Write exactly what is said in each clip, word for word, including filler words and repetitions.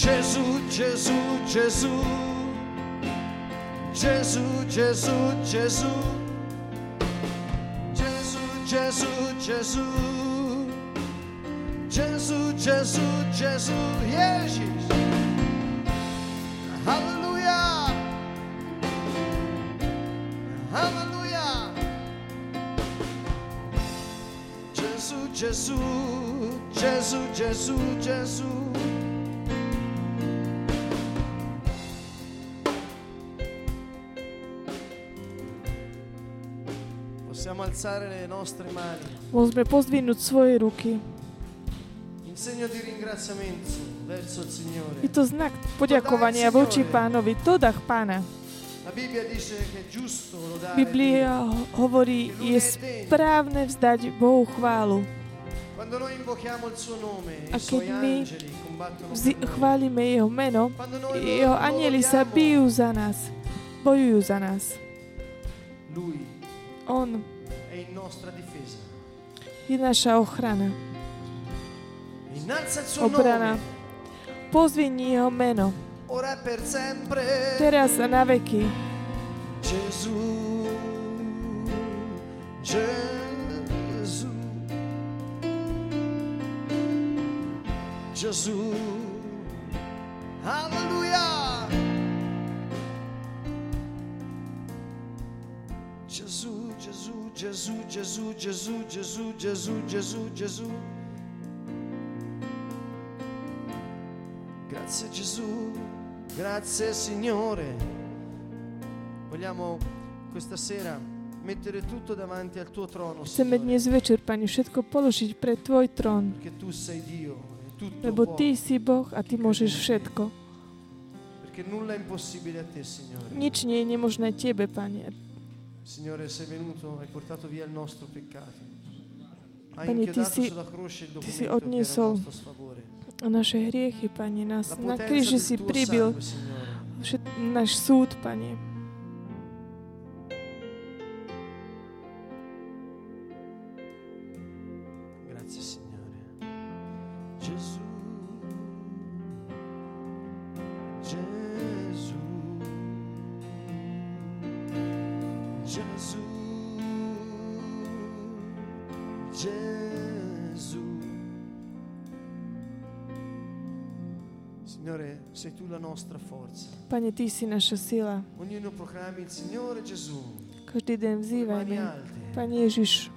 Gesù, Gesù, Gesù. Gesù, Gesù, Gesù. Gesù, Gesù, Gesù. Gesù, Gesù, Gesù. Ježiš. Halelujá. Halelujá. Gesù, Gesù, Gesù, Gesù, Gesù. Possiamo alzare le nostre mani. Môžeme pozdvihnúť svoje ruky. In segno di ringraziamento verso il Signore. Je to znak poďakovania voči Pánovi, to dach Pána. La Bibbia dice che è giusto lodare. Biblia hovorí, je správne vzdať Bohu chválu. Quando noi invochiamo il suo nome, i suoi angeli combattono. Chválime jeho meno, jeho anjeli sa bijú za nás, bojujú za nás. Lui On je naša ochrana. Obrana. Pozvihni jeho meno. Teraz a na veky. Gesù. Halleluja. Gesù, Gesù, Gesù, Gesù, Gesù, Gesù, Gesù, Gesù, Gesù. Grazie Gesù, grazie Signore. Vogliamo questa sera mettere tutto davanti al tuo trono. Chceme dnes večer, Pane, všetko položiť pred tvoj trón. Perché tu sei Dio, tutto. Lebo ty si Boh a ty môžeš všetko. Perché nulla è impossibile a te, Signore. Nič nie je nemožné tebe, Pane. Signore, sei venuto, hai portato via il nostro peccato. Hai inchiodato sulla croce il documento che era il nostro sfavore. Naše hriechy, Pane, nás na kríži si pribil náš súd, Pane. Grazie, Signore. Gesù. Gesù. Gesù, Gesù. Signore, sei tu la nostra forza. Pane, ty si naša sila. Ognuno proclami il Signore Gesù. Každý den vzývajme, Pane Ježiš,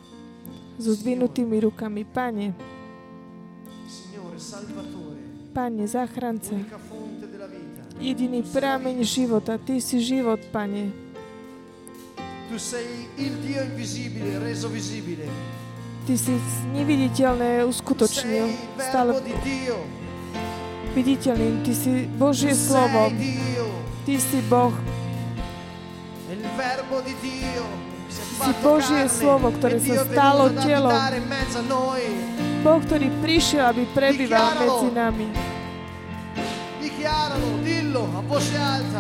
s zdvihnutými rukami, Pane. Signore, Salvatore. Pane, záchranca. Jediný prameň života, ty si život, Pane. Tu sei il Dio invisibile, reso visibile. Ty si neviditeľné uskutočnil, stále viditeľným. Ty si Božie slovo. Ty si Boh. Si Božie slovo, ktoré sa stalo telom. Boh, ktorý prišiel, aby prebýval medzi nami.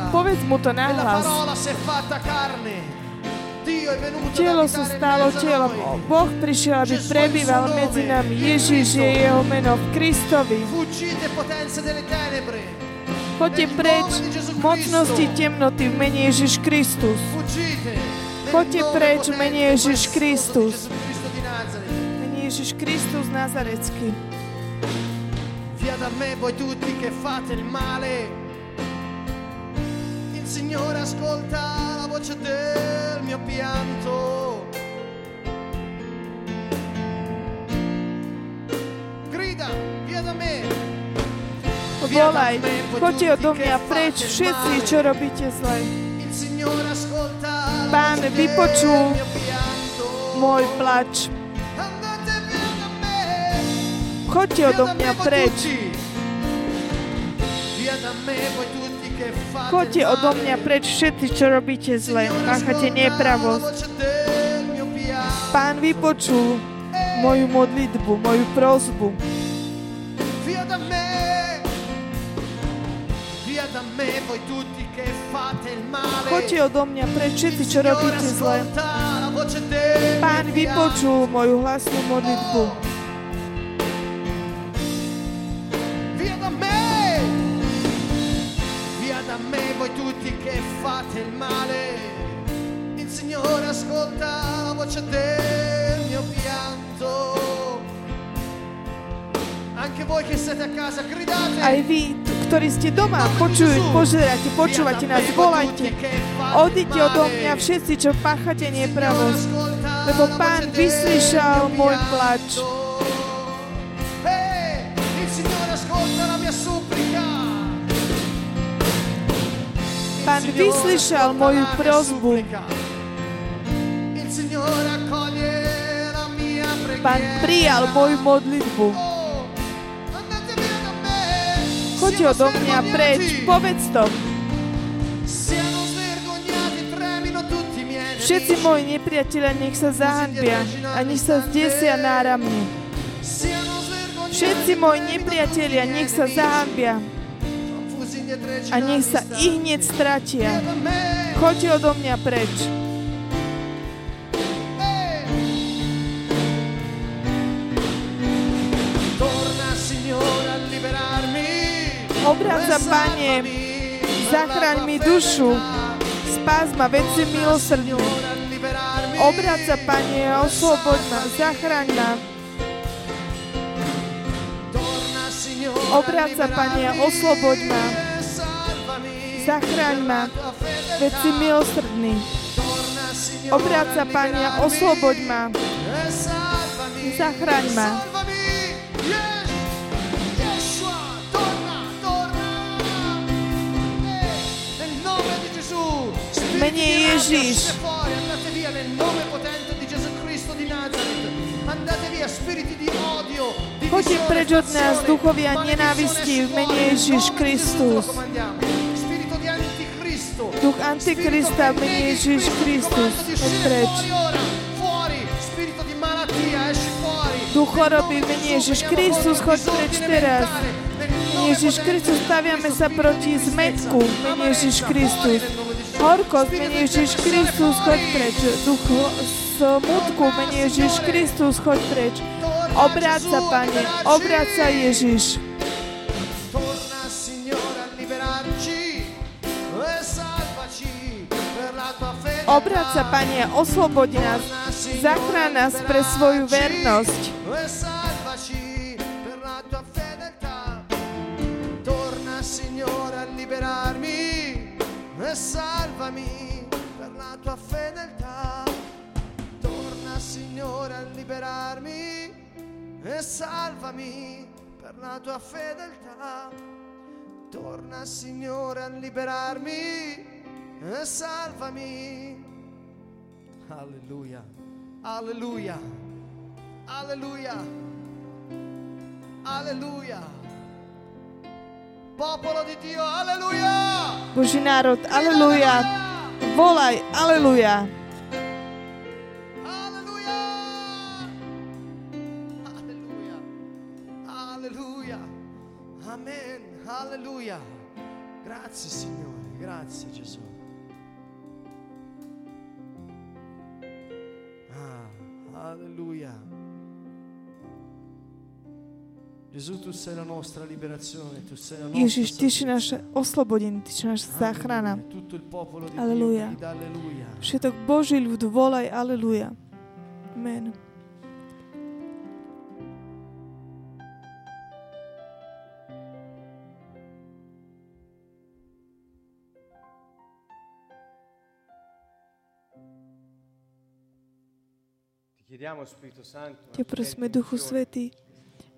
Povedz mu to nahlas. Telo sa stalo telom. Boh prišiel, aby prebýval medzi nami. Ježiš je jeho meno v Kristovi. Choďte preč mocnosti temnoty v mene Ježiš Kristus. Choďte preč v mene Ježiš Kristus. V mene Ježiš Kristus Nazarecký. Via da me voi tutti che fate il male. Il Signore ascolta la voce del mio pianto. Grida, via da me. Volaj, poďte odo mňa preč všetci, čo robíte zle. Pán vypočul môj plač. Choďte odo mňa preč. Via da me, voi tutti. Choďte odo mňa preč všetci, čo robíte zle, páchate nepravosť. Pán vypočul moju modlitbu, moju prosbu. Choďte odo mňa preč všetci, čo robíte zle. Pán vypočul moju hlasnú modlitbu. da me voi tutti che fate il male, il Signore ascolta la voce del mio pianto. Anche voi che siete a casa gridate. Aj vy, ktorí ste doma, počuj, požerajte, počúvate nás, volajte. Odíďte odo mňa všetci, čo páchate nepravosť, lebo Pán vyslyšal môj plač. Pán vyslyšal moju prosbu. Pán prijal moju modlitbu. Choďte odo mňa preč, povedz to. Všetci moji nepriatelia nech sa zahanbia a nech sa zdesia náramne. Všetci moji nepriatelia nech sa zahanbia a nech sa i hneď stratia. Choďte odo mňa preč. Obráť sa, Pane, zachráň mi dušu, spás ma, veď si milosrdný. Obráť sa, Pane, osloboď ma, zachráň ma. Obráť sa, Pane, osloboď ma. Zachráň ma, veď si milosrdný. Obráť sa, Pane, osloboď ma. Zachráň ma. V mene Ježiš. Choďte preč od nás, duchovia nenávisti, v mene Ježiš Kristus. Duch Antikrista, v mene Ježiš Kristus, choď preč. Duch choroby, v mene Ježiš Kristus, choď preč teraz. Ježiš Kristus, staviame sa proti zmetku, mene Ježiš Kristus. Horkosť, mene Ježiš Kristus, choď preč. Duch smutku, mene Ježiš Kristus, choď preč. Obráť sa, Pane, obráť sa, Ježiš. Obráť sa, Pane, osloboď nás, zachráň nás pre svoju vernosť. Signore a liberarmi e salvami per la tua fedeltà. Torna, Signore, a liberarmi e salvami per la tua fedeltà. Torna, Signore, a liberarmi e salvami. Alleluia, alleluia, alleluia, alleluia. Popolo di Dio, aleluja! Boží národ, aleluja! Volaj, aleluja! Aleluja! Aleluja! Aleluja! Amen, aleluja! Grazie, Signore, grazie, Gesù. Ah, aleluja! Ježiš, Ty si naša oslobodenie, Ty si naša záchrana. Aleluja. Všetok Boží ľud, volaj, aleluja. Amen. Te prosíme, Duchu Svätý,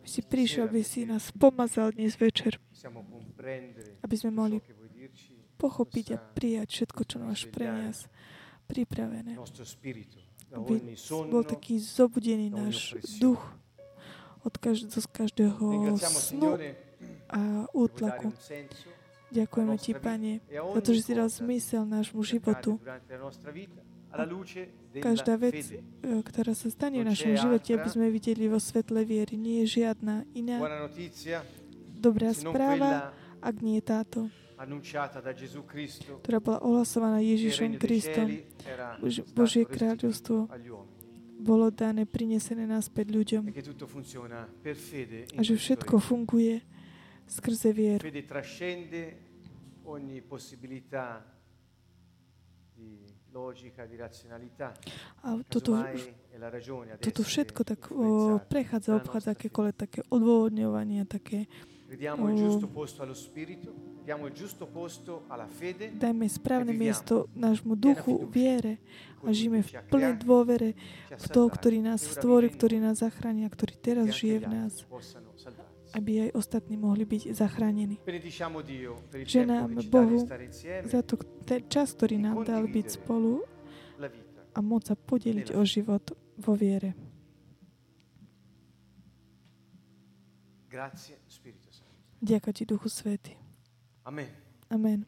si prišiel, aby si nás pomazal dnes večer, aby sme mohli pochopiť a prijať všetko, čo máš pre nás pripravené. Aby bol taký zobudený náš duch od každ- z každého snu a útlaku. Ďakujeme Ti, Pane, za to, že si dal zmysel nášmu životu. Každá vec, ktorá sa stane v našom živote, aby sme videli vo svetle viery, nie je žiadna iná dobrá správa, ak nie je táto, ktorá bola ohlasovaná Ježišom Kristom. Božie kráľovstvo bolo dané, prinesené naspäť ľuďom. A že všetko funguje skrze vieru. ogni possibilità di logica, di razionalità. A toto, toto všetko tak o, prechádza, obchádza akékoľvek také odôvodňovanie, také Diamo il giusto posto allo spirito, diamo il giusto posto alla fede. Dajme správne miesto nášmu duchu, viere a žijeme v plnej dôvere v toho, ktorý nás stvoril, ktorý nás zachráni a ktorý teraz žije v nás, aby aj ostatní mohli byť zachránení. Ženám Bohu za to čas, ktorý nám dal byť spolu a môcť sa podeliť o život vo viere. Grazie. Ďakujem ti, Duchu Svätý. Amen. Amen.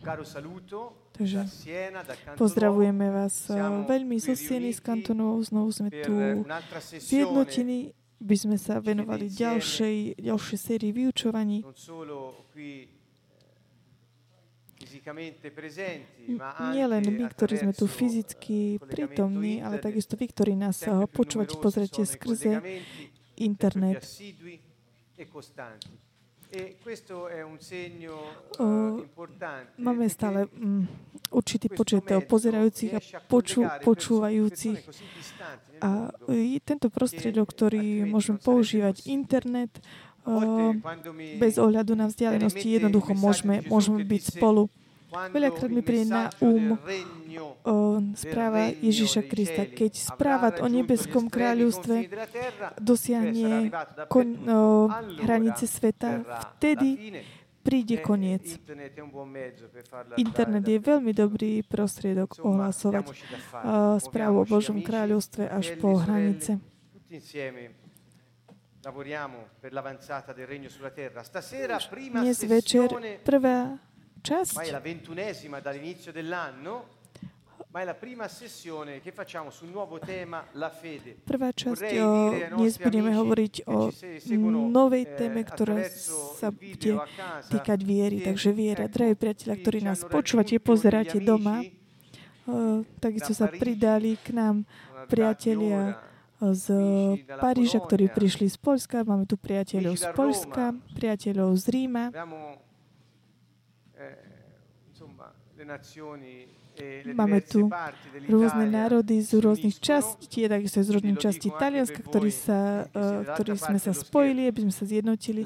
Caro saluto da Siena, da Canto Nuovo. Pozdravujeme vás veľmi zo Sieny, z Canto Nuovo. Znovu sme tu zjednotení, by sme sa venovali ďalšej, ďalšej sérii vyučovaní. Nielen my, ktorí sme tu fyzicky prítomní, ale takisto vy, ktorí nás počúvate, pozrite skrze internet. O, máme stále m, určitý počet pozerajúcich a poču, počúvajúcich. A tento prostriedok, ktorý môžeme používať, internet, Uh, bez ohľadu na vzdialenosti jednoducho môžeme, môžeme byť spolu. Veľakrát mi príde na um uh, správa Ježiša Krista. Keď správa o nebeskom kráľovstve dosiahne kon, uh, hranice sveta, vtedy príde koniec. Internet je veľmi dobrý prostriedok ohlasovať uh, správu o Božom kráľovstve až po hranice. Dnes večer prvá časť, prvá časť o, dnes budeme hovoriť o novej téme, ktorá sa bude týkať viery. Takže viera, drahí priatelia, ktorí nás počúvate, pozeráte doma, o, takisto sa pridali k nám priatelia z Paríža, ktorí prišli z Poľska. Máme tu priateľov z Poľska, priateľov z Ríma. Máme tu rôzne národy z rôznych častí, takisto z rôznych častí Talianska, ktorí, sa, ktorí sme sa spojili, aby sme sa zjednotili.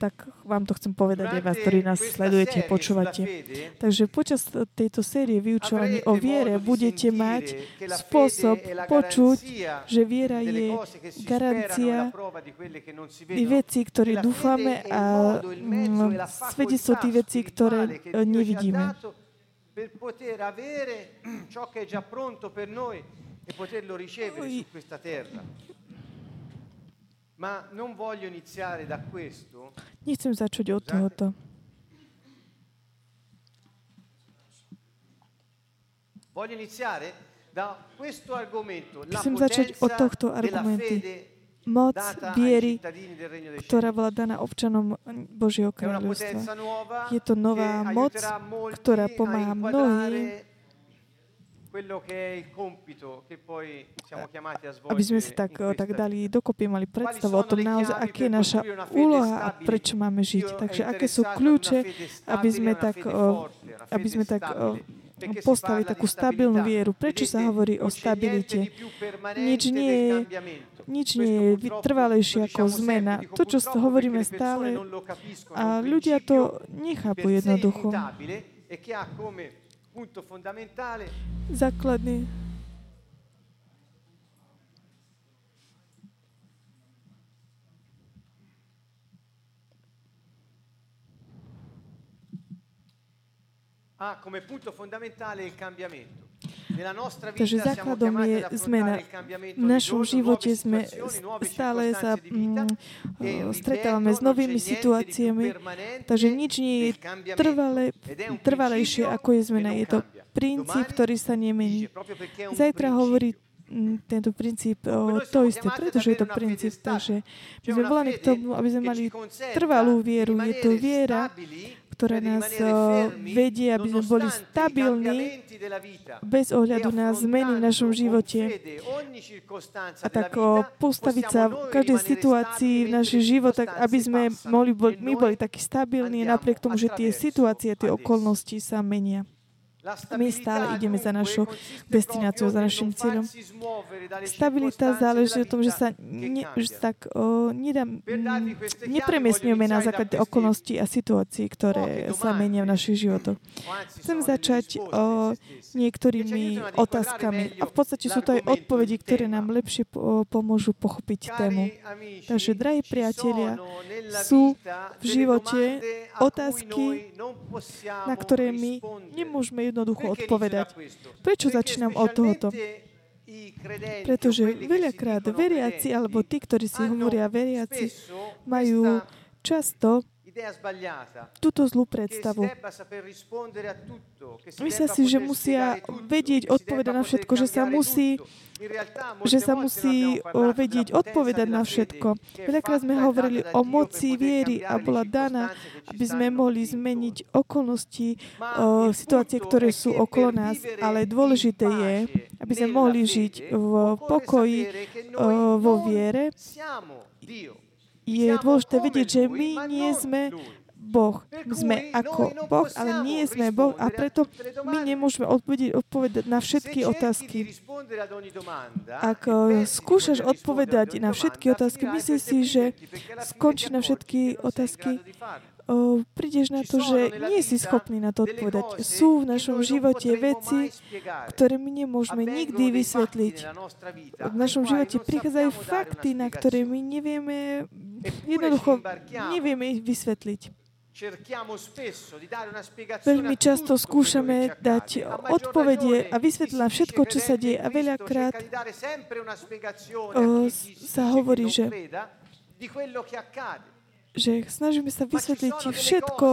Tak vám to chcem povedať aj vás, ktorí nás sledujete, počúvate. Takže počas tejto série vyučovaní o viere budete mať spôsob počuť, že viera je garancia vecí, ktoré dúfame a svedectvo tých vecí, ktoré nevidíme. Per poter avere ciò che è già pronto per noi e poterlo ricevere su questa terra. Ma non voglio iniziare da questo. Nechcem začať od tohoto. Voglio iniziare da questo argomento, la potenza della fede. Moc viery, ktorá bola daná občanom Božieho kráľovstva. Je to nová moc, ktorá pomáha mnohým, aby sme si tak, tak dali dokopy, mali predstavu o tom naozaj, aká je naša úloha a prečo máme žiť. Takže aké sú kľúče, aby sme tak, aby sme tak postaviť takú stabilnú vieru. Prečo sa hovorí o stabilite? Nič nie, nič nie je trvalejšie ako zmena. To, čo hovoríme stále, a ľudia to nechápu jednoducho. Základný ha come punto fondamentale il cambiamento. Nella nostra vita siamo základom je zmena. V našom živote sme stále sa m, stretávame s novými situáciami, takže nič nie je trvalé, trvalejšie ako je zmena. Je to princíp, ktorý sa nemení. Zajtra hovorí tento princíp o, to isté, pretože je to princíp, takže my sme volaní k tomu, aby sme mali trvalú vieru. Je to viera, ktoré nás vedie, aby sme boli stabilní bez ohľadu na zmeny v našom živote. A tak postaviť sa v každej situácii v našich životoch, aby sme mohli, my boli takí stabilní, napriek tomu, že tie situácie, tie okolnosti sa menia. My stále ideme za našou destináciou, za našim cieľom. Stabilita záleží o tom, že sa ne, že tak, o, nedám, nepremiestňujeme na základe okolností a situácií, ktoré sa menia v našich životoch. Chcem začať o, niektorými otázkami. A v podstate sú to aj odpovedi, ktoré nám lepšie pomôžu pochopiť tému. Takže, drahí priatelia, sú v živote otázky, na ktoré my nemôžeme jednoducho odpovedať. Prečo začínam od tohoto? Pretože veľakrát veriaci, alebo tí, ktorí si hovoria veriaci, majú často túto zlú predstavu. Myslia si, že musia vedieť odpovedať na všetko, že sa musí že sa musí vedieť odpovedať na všetko. Veľakrát sme hovorili o moci viery a bola daná, aby sme mohli zmeniť okolnosti, situácie, ktoré sú okolo nás, ale dôležité je, aby sme mohli žiť v pokoji, vo viere. Je dôležité vedieť, že my nie sme Boh. My sme ako Boh, ale nie sme Boh a preto my nemôžeme odpovedať, odpovedať na všetky otázky. Ak skúšaš odpovedať na všetky otázky, myslíš si, že skončíš na všetky otázky, prídeš na to, že nie si schopný na to odpovedať. Sú v našom živote veci, ktoré my nemôžeme nikdy vysvetliť. V našom živote prichádzajú fakty, na ktoré my nevieme, jednoducho nevieme ich vysvetliť. Veľmi často skúšame dať odpovede a vysvetliť na všetko, čo sa deje. A veľakrát o, sa hovorí, že že snažíme sa vysvetliť všetko,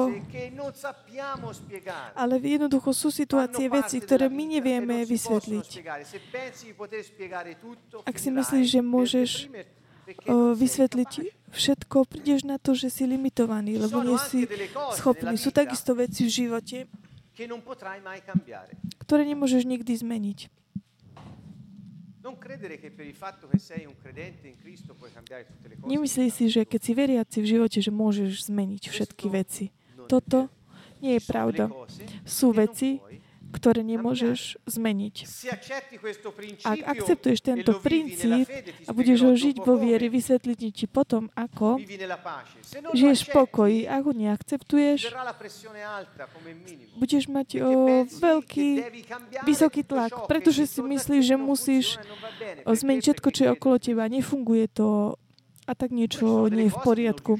ale jednoducho sú situácie, veci, ktoré my nevieme vysvetliť. Ak si myslíš, že môžeš vysvetliť všetko, prídeš na to, že si limitovaný, lebo nie si schopný. Sú takisto veci v živote, ktoré nemôžeš nikdy zmeniť. Nemyslí si, že keď si veriaci v živote, že môžeš zmeniť všetky veci. Toto nie je pravda. Sú veci, ktoré nemôžeš zmeniť. Ak akceptuješ tento princíp a budeš ho žiť vo viere, vysvetliť ti potom, ako žiješ v pokoji. Ak ho neakceptuješ, budeš mať o, veľký, vysoký tlak, pretože si myslíš, že musíš zmeniť všetko, čo je okolo teba. Nefunguje to a tak niečo nie je v poriadku.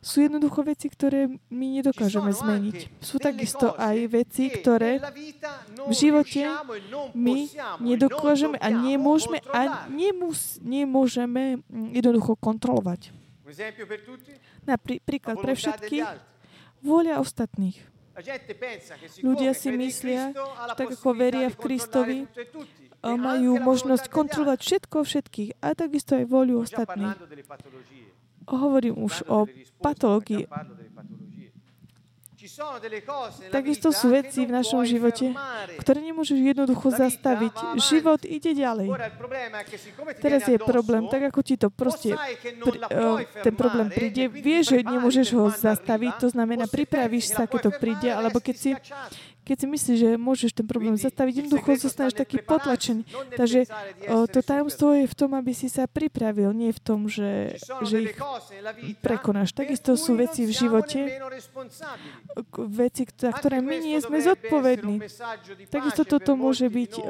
Sú jednoducho veci, ktoré my nedokážeme zmeniť. Sú takisto aj veci, ktoré v živote my nedokážeme a nemôžeme a nemus, nemôžeme jednoducho kontrolovať. Naprí, príklad pre všetkých, vôľa ostatných. Ľudia si myslia, tak ako veria v Kristovi, majú možnosť kontrolovať všetko, všetkých a takisto aj voľu ostatných. Hovorím už o patológii. Takisto sú veci v našom živote, ktoré nemôžeš jednoducho zastaviť. Život ide ďalej. Teraz je problém, tak ako ti to proste pri, ten problém príde, vieš, že nemôžeš ho zastaviť, to znamená, pripravíš sa, keď to príde, alebo keď si, keď si myslíš, že môžeš ten problém zastaviť, jednoducho zostaneš taký potlačený. Takže to tajomstvo je v tom, aby si sa pripravil, nie v tom, že, že ich prekonáš. Takisto sú veci v živote, veci, za ktoré my nie sme zodpovední. Takisto toto môže byť uh,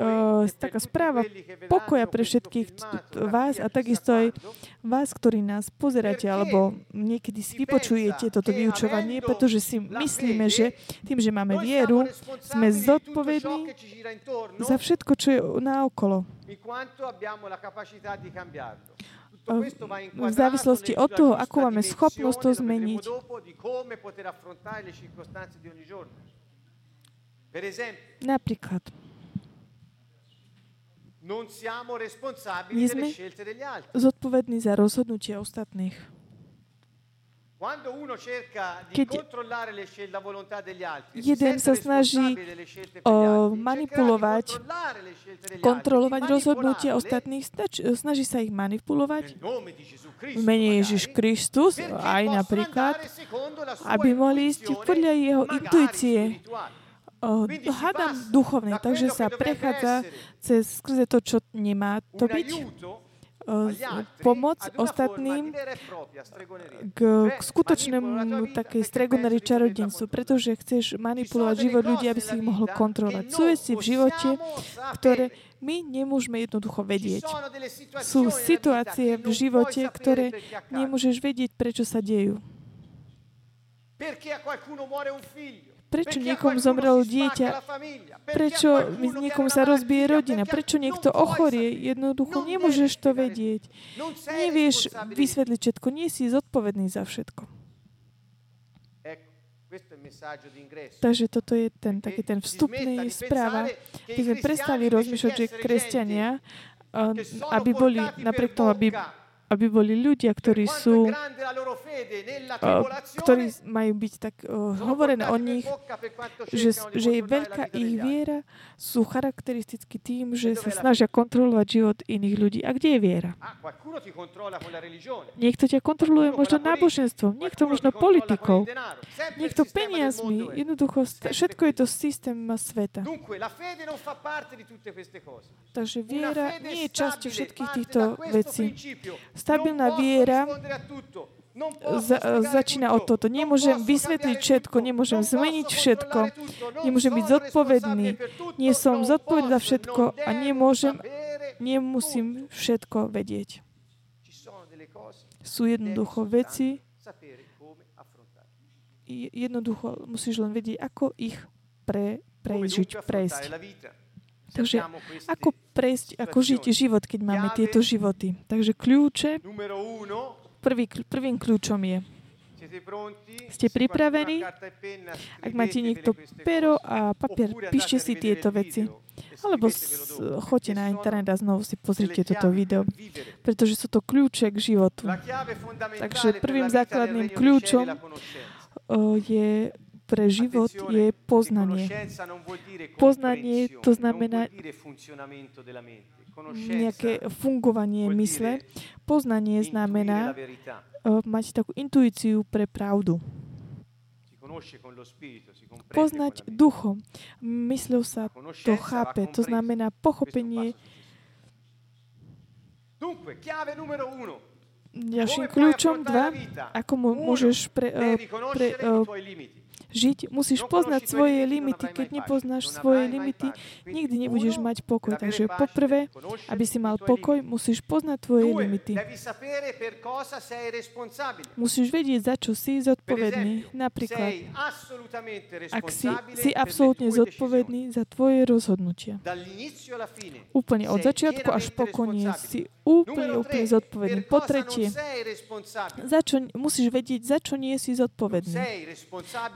taká správa pokoja pre všetkých t- t- vás a takisto aj vás, ktorí nás pozeráte alebo niekedy si vypočujete toto vyučovanie, pretože si myslíme, že tým, že máme vieru, sme zodpovední za všetko, čo je naokolo. V závislosti od toho, ako máme schopnosť to zmeniť. Napríklad, nie sme zodpovední za rozhodnutia ostatných. Keď jeden sa snaží o, manipulovať, kontrolovať rozhodnutia ostatných, snaží sa ich manipulovať v mene Ježiš Kristus, aj napríklad, aby mohli ísť podľa jeho intuície. O, hádam duchovne, takže sa prechádza cez skrze to, čo nemá to byť. Pomoc ostatným k, k skutočnému takej stregonerii čarodincu, pretože chceš manipulovať život ľudí, aby si ich mohol kontrolovať. Sú veci v živote, ktoré my nemôžeme jednoducho vedieť. Sú situácie v živote, ktoré nemôžeš vedieť, prečo sa dejú. Prečo niekomu zomrelo dieťa? Prečo niekomu sa rozbije rodina? Prečo niekto ochorie? Jednoducho nemôžeš to vedieť. Nevieš vysvetliť všetko. Nie si zodpovedný za všetko. Takže toto je ten taký ten vstupný správa. Keď sme prestali rozmýšľať, že kresťania, aby boli napriek tomu, aby aby boli ľudia, ktorí sú, ktorí majú byť tak hovorené o nich, že, že je veľká ich viera, sú charakteristicky tým, že sa snažia kontrolovať život iných ľudí. A kde je viera? Niekto ťa kontroluje možno náboženstvom, niekto možno politikou, niekto peniazmi, jednoducho všetko je to systém sveta. Takže viera nie je časťou všetkých týchto vecí. Stabilná viera za, začína od toto. Nemôžem vysvetliť všetko, nemôžem zmeniť všetko, nemôžem byť zodpovedný, nie som zodpovedný za všetko a nemôžem, nemusím všetko vedieť. Sú jednoducho veci, jednoducho musíš len vedieť, ako ich pre, prežiť, prejsť. Takže ako prejsť, ako žiť život, keď máme tieto životy. Takže kľúče, prvý, prvým kľúčom je, ste pripravení? Ak máte niekto pero a papier, píšte si tieto veci. Alebo choďte na internet a znovu si pozrite toto video. Pretože sú to kľúče k životu. Takže prvým základným kľúčom je pre život je poznanie. Poznanie to znamená nejaké fungovanie mysle. Poznanie znamená mať takú intuíciu pre pravdu. Poznať duchom. Mysľou sa to chápe. To znamená pochopenie. Ďalším kľúčom dva, ako môžeš pre, pre, žiť, musíš poznať svoje limity. Keď nepoznáš svoje limity, nikdy nebudeš mať pokoj. Takže poprvé, aby si mal pokoj, musíš poznať tvoje limity. Musíš vedieť, za čo si zodpovedný. Napríklad, ak si, si absolútne zodpovedný za tvoje rozhodnutia. Úplne od začiatku až po koniec si úplne, úplne zodpovedný. Po tretie, za čo, musíš vedieť, za čo nie si zodpovedný.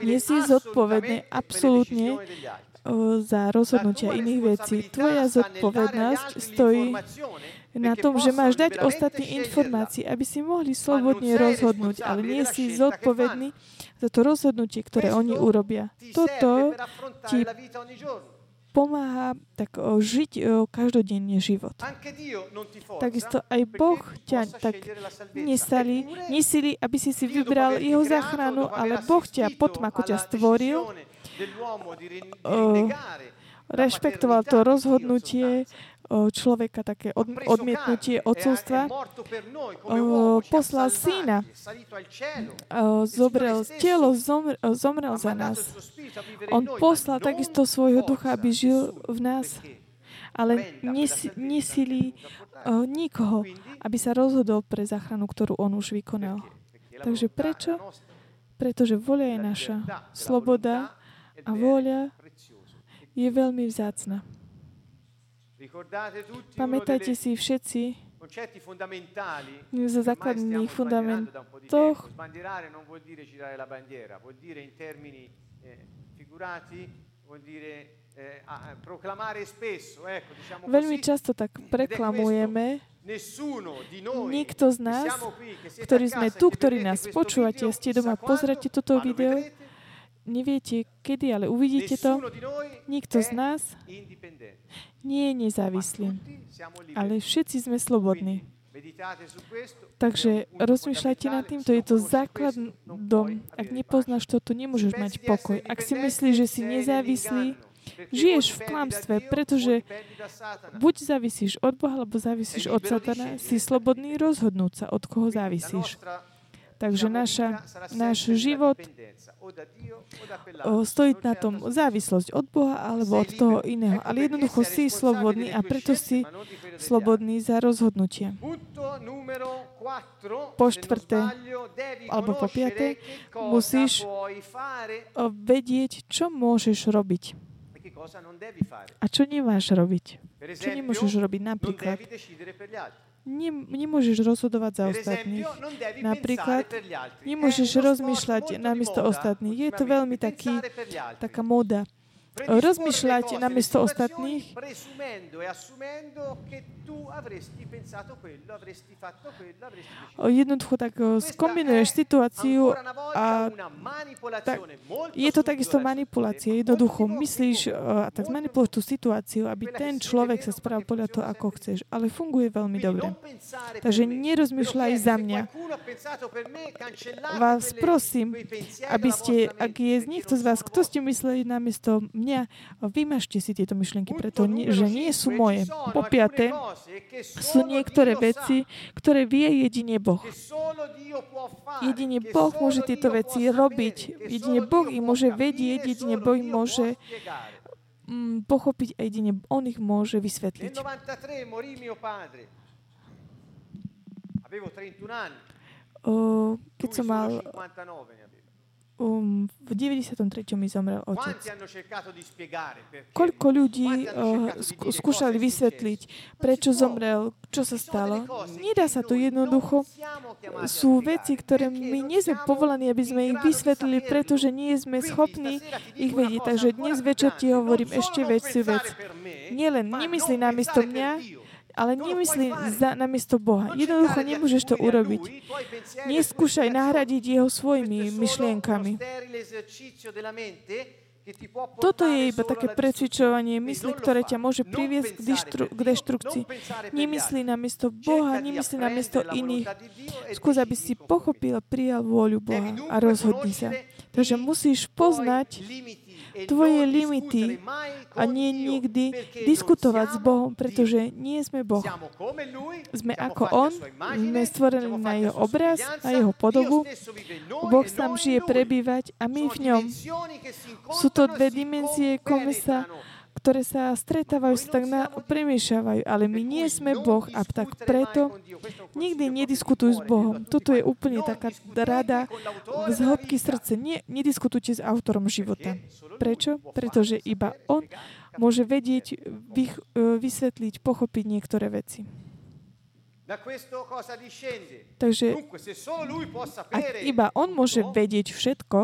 Nie si zodpovedný absolútne za rozhodnutia iných vecí. Tvoja zodpovednosť stojí na tom, že máš dať ostatným informácie, aby si mohli slobodne rozhodnúť, ale nie si zodpovedný za to rozhodnutie, ktoré oni urobia. Toto ti pomáha tak o, žiť o, každodenne život. Takisto aj Boh ťa tak nesali, nesili, aby si si vybral jeho záchranu, ale Boh ťa potmaku ťa stvoril, o, rešpektoval to rozhodnutie o, človeka, také od, odmietnutie otcovstva, o, poslal syna, o, zobrel telo, zomr, zomrel za nás. On poslal takisto svojho ducha, aby žil v nás, ale nesilí uh, nikoho, aby sa rozhodol pre záchranu, ktorú on už vykonal. Takže prečo? Pretože voľa je naša. Sloboda a voľa je veľmi vzácna. Pamätajte si všetci za základných fundamentoch. Vuol dire figurati, vuol dire Veľmi často tak preklamujeme, nikto z nás, ktorí sme tu, ktorí nás počúvate, ste doma, pozrite toto video, neviete kedy, ale uvidíte to, nikto z nás nie je nezávislý, ale všetci sme slobodní. Takže rozmýšľajte nad tým, to je to základom. Ak nepoznáš toto, nemôžeš mať pokoj. Ak si myslíš, že si nezávislý, žiješ v klamstve, pretože buď závisíš od Boha, alebo závisíš od Satana, si slobodný rozhodnúť sa, od koho závisíš. Takže naša, náš život stojí na tom závislosť od Boha alebo od toho iného. Ale jednoducho si slobodný a preto si slobodný za rozhodnutie. Po štvrté, alebo po piaté, musíš vedieť, čo môžeš robiť a čo nemáš robiť. Čo nemôžeš robiť napríklad. Nemôžeš rozhodovať za ostatných. Napríklad, nemôžeš rozmýšľať namiesto ostatných. Je to veľmi taký, taká móda. Rozmýšľať namiesto ostatných jednoducho tak skombinuješ situáciu a tak, je to takisto manipulácia. Jednoducho myslíš a tak zmanipuluješ tú situáciu, aby ten človek sa správal podľa toho, ako chceš. Ale funguje veľmi dobre. Takže nerozmýšľaj za mňa. Vás prosím, aby ste, ak je niekto z vás, kto ste mysleli namiesto mňa, vymažte si tieto myšlienky, pretože nie sú moje. Po piate, sú niektoré veci, ktoré vie jedine Boh. Jedine Boh môže tieto veci robiť. Jedine Boh ich môže vedieť, jedine Boh ich môže mm, pochopiť a jedine On ich môže vysvetliť. O, keď som mal... Um, v deväťdesiatom treťom mi zomrel otec. Koľko ľudí uh, skúšali vysvetliť, prečo zomrel, čo sa stalo. Nedá sa to jednoducho. Sú veci, ktoré my nie sme povolaní, aby sme ich vysvetlili, pretože nie sme schopní ich vedieť. Takže dnes večer ti hovorím ešte väčšiu vec. Nielen nemyslí namiesto mňa, ale nemyslí za, namiesto Boha. Jednoducho nemôžeš to urobiť. Neskúšaj nahradiť jeho svojimi myšlienkami. Toto je iba také precvičovanie mysli, ktoré ťa môže priviesť k, deštru, k deštrukcii. Nemyslí namiesto Boha, nemyslí namiesto iných. Skús, aby si pochopil, prijal vôľu Boha a rozhodni sa. Takže musíš poznať tvoje limity a nie nikdy diskutovať s Bohom, pretože nie sme Boh. Sme ako On, sme stvorení na Jeho obraz, na Jeho podobu. Boh sám žije prebývať a my v ňom. Sú to dve dimenzie, komesa, ktoré sa stretávajú, sa tak na, premiešavajú, ale my nie sme Boh a tak preto nikdy nediskutuj s Bohom. Toto je úplne taká rada z hĺbky srdce. Nie, nediskutujte s autorom života. Prečo? Pretože iba on môže vedieť, vych, vysvetliť, pochopiť niektoré veci. Takže ak iba on môže vedieť všetko,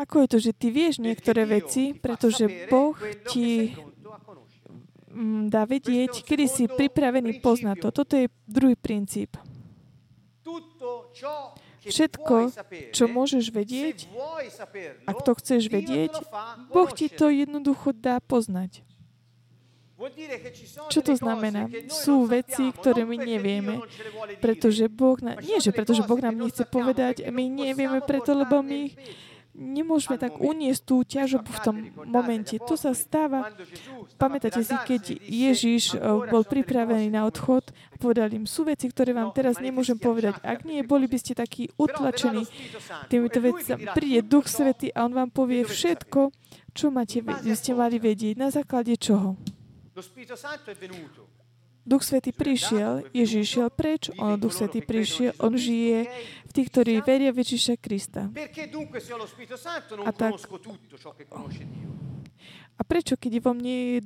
ako je to, že ty vieš niektoré veci, pretože Boh ti dá vedieť, kedy si pripravený poznať to. Toto je druhý princíp. Všetko, čo môžeš vedieť, ak to chceš vedieť, Boh ti to jednoducho dá poznať. Čo to znamená? Sú veci, ktoré my nevieme, pretože Boh nám... Nie, že pretože Boh nám nechce povedať, my nevieme preto, lebo my... nemôžeme tak uniesť tú ťažobu v tom momente. To sa stáva. Pamätáte si, keď Ježiš bol pripravený na odchod a povedal im, sú veci, ktoré vám teraz nemôžem povedať. Ak nie, boli by ste takí utlačení týmito vecami. Príde Duch Svätý a On vám povie všetko, čo máte, ste mali vedieť. Na základe čoho? Duch Svätý prišiel, Ježiš šiel preč, on Duch Svätý prišiel, on žije v tých, ktorí veria v Ježiša Krista. A tak... A prečo, keď vo mne je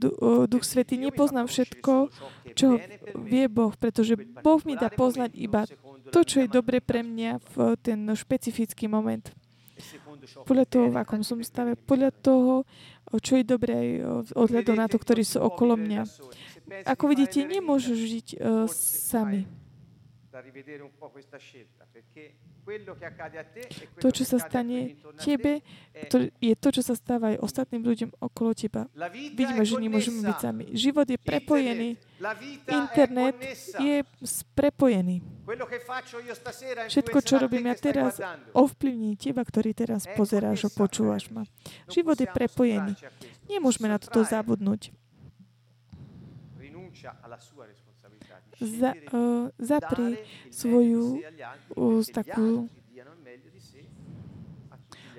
Duch Svätý, nepoznám všetko, čo vie Boh, pretože Boh mi dá poznať iba to, čo je dobre pre mňa v ten špecifický moment. podľa toho, v akom som stave, podľa toho, čo je dobré ohľadom na to, ktorí sú okolo mňa. Ako vidíte, nemôžu žiť uh, sami. To, čo sa stane tebe, to je to, čo sa stáva aj ostatným ľuďom okolo teba. Vidíme, že nemôžeme byť sami. Život je prepojený. Internet je prepojený. Všetko, čo robím ja teraz, ovplyvní teba, ktorý teraz pozeráš a počúvaš ma. Život je prepojený. Nemôžeme na toto zabudnúť. Za, uh, zapri svoju uh, takú,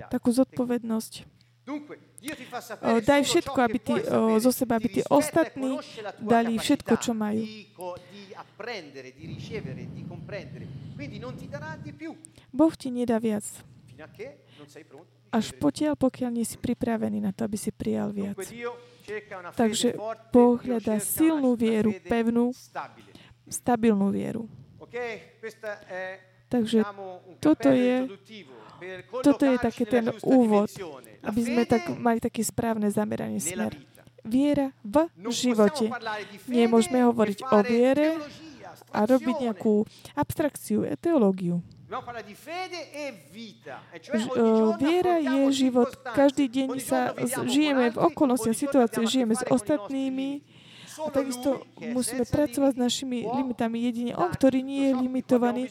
takú zodpovednosť. Uh, daj všetko, aby ty, uh, zo seba, aby tí ostatní dali všetko, čo majú. Boh ti nedá viac. Až potiaľ, pokiaľ nie si pripravený na to, aby si prijal viac. Takže Boh hľadá silnú vieru, pevnú, stabilnú vieru. Takže toto je, toto je taký ten úvod, aby sme tak, mali také správne zameranie smer. Viera v živote. Nemôžeme hovoriť o viere a robiť nejakú abstrakciu, teológiu. Viera je život. Každý deň sa žijeme v okolnosti a situácii, žijeme s ostatnými a takisto musíme pracovať s našimi limitami. Jedine on, ktorý nie je limitovaný,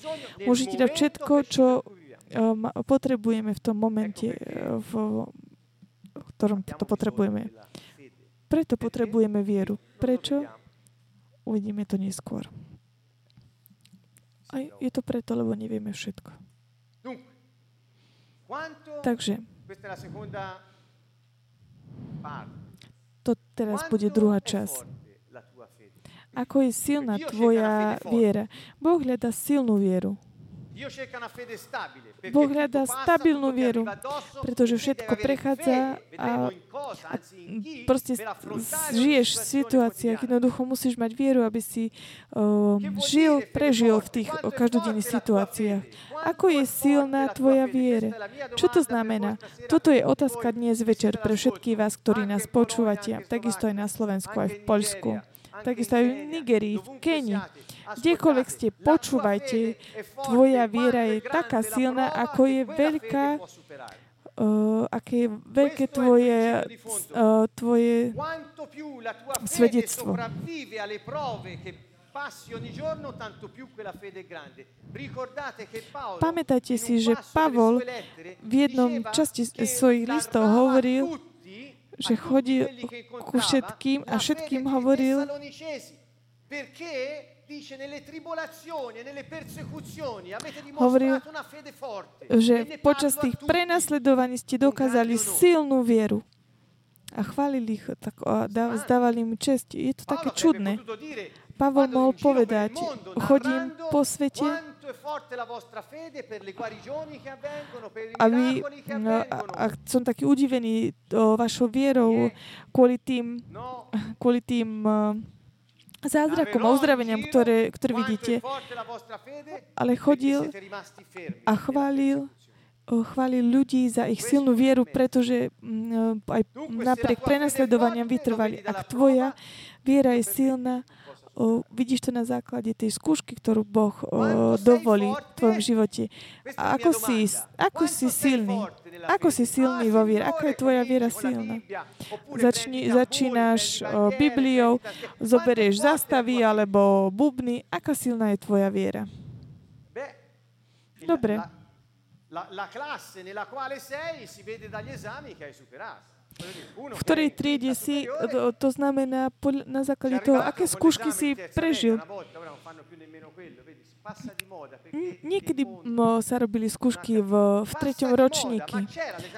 môže dať všetko, čo potrebujeme v tom momente, v ktorom to potrebujeme. Preto potrebujeme vieru. Prečo? Uvidíme to neskôr. A je to preto, lebo nevieme všetko. Takže, to teraz bude druhá časť. Ako je silná tvoja viera? Boh hľadá silnú vieru. Boh hľadá stabilnú vieru, pretože všetko prechádza a, a proste žiješ v situáciách. Jednoducho musíš mať vieru, aby si uh, žil, prežil v tých uh, každodenných situáciách. Ako je silná tvoja viera? Čo to znamená? Toto je otázka dnes večer pre všetkých vás, ktorí nás počúvate, takisto aj na Slovensku, aj v Poľsku. Takisto aj v Nigérii, v Keni. Kdekoľvek ste, počúvajte, tvoja viera je taká silná, ako je veľká, uh, aké je veľké tvoje, uh, tvoje svedectvo. Pamätajte si, že Pavol v jednom časti svojich listov hovoril, že chodil ku všetkým a všetkým hovoril, hovoril, že počas tých prenasledovaní ste dokázali silnú vieru a chválili ich tak, a zdávali im čest. Je to také čudné. Pavol mohol povedať, chodím po svete, a vy, no, a som taký udivený vašou vierou kvôli tým, kvôli tým zázrakom a uzdraveniam, ktoré, ktoré vidíte. Ale chodil a chválil, chválil ľudí za ich silnú vieru, pretože aj napriek prenasledovaniam vytrvali. Ak tvoja viera je silná, O, vidíš to na základe tej skúšky, ktorú Boh o, dovolí v tvojom živote. A ako si, ako si silný? Ako si silný vo viere? Ako je tvoja viera silná? Začni, začínaš o, Bibliou, zoberieš zastavy alebo bubny. Aká silná je tvoja viera? Dobre. V ktorej triede si, to, to znamená na základe toho, aké skúšky si prežil. Niekedy sa robili skúšky v, v treťom ročníku,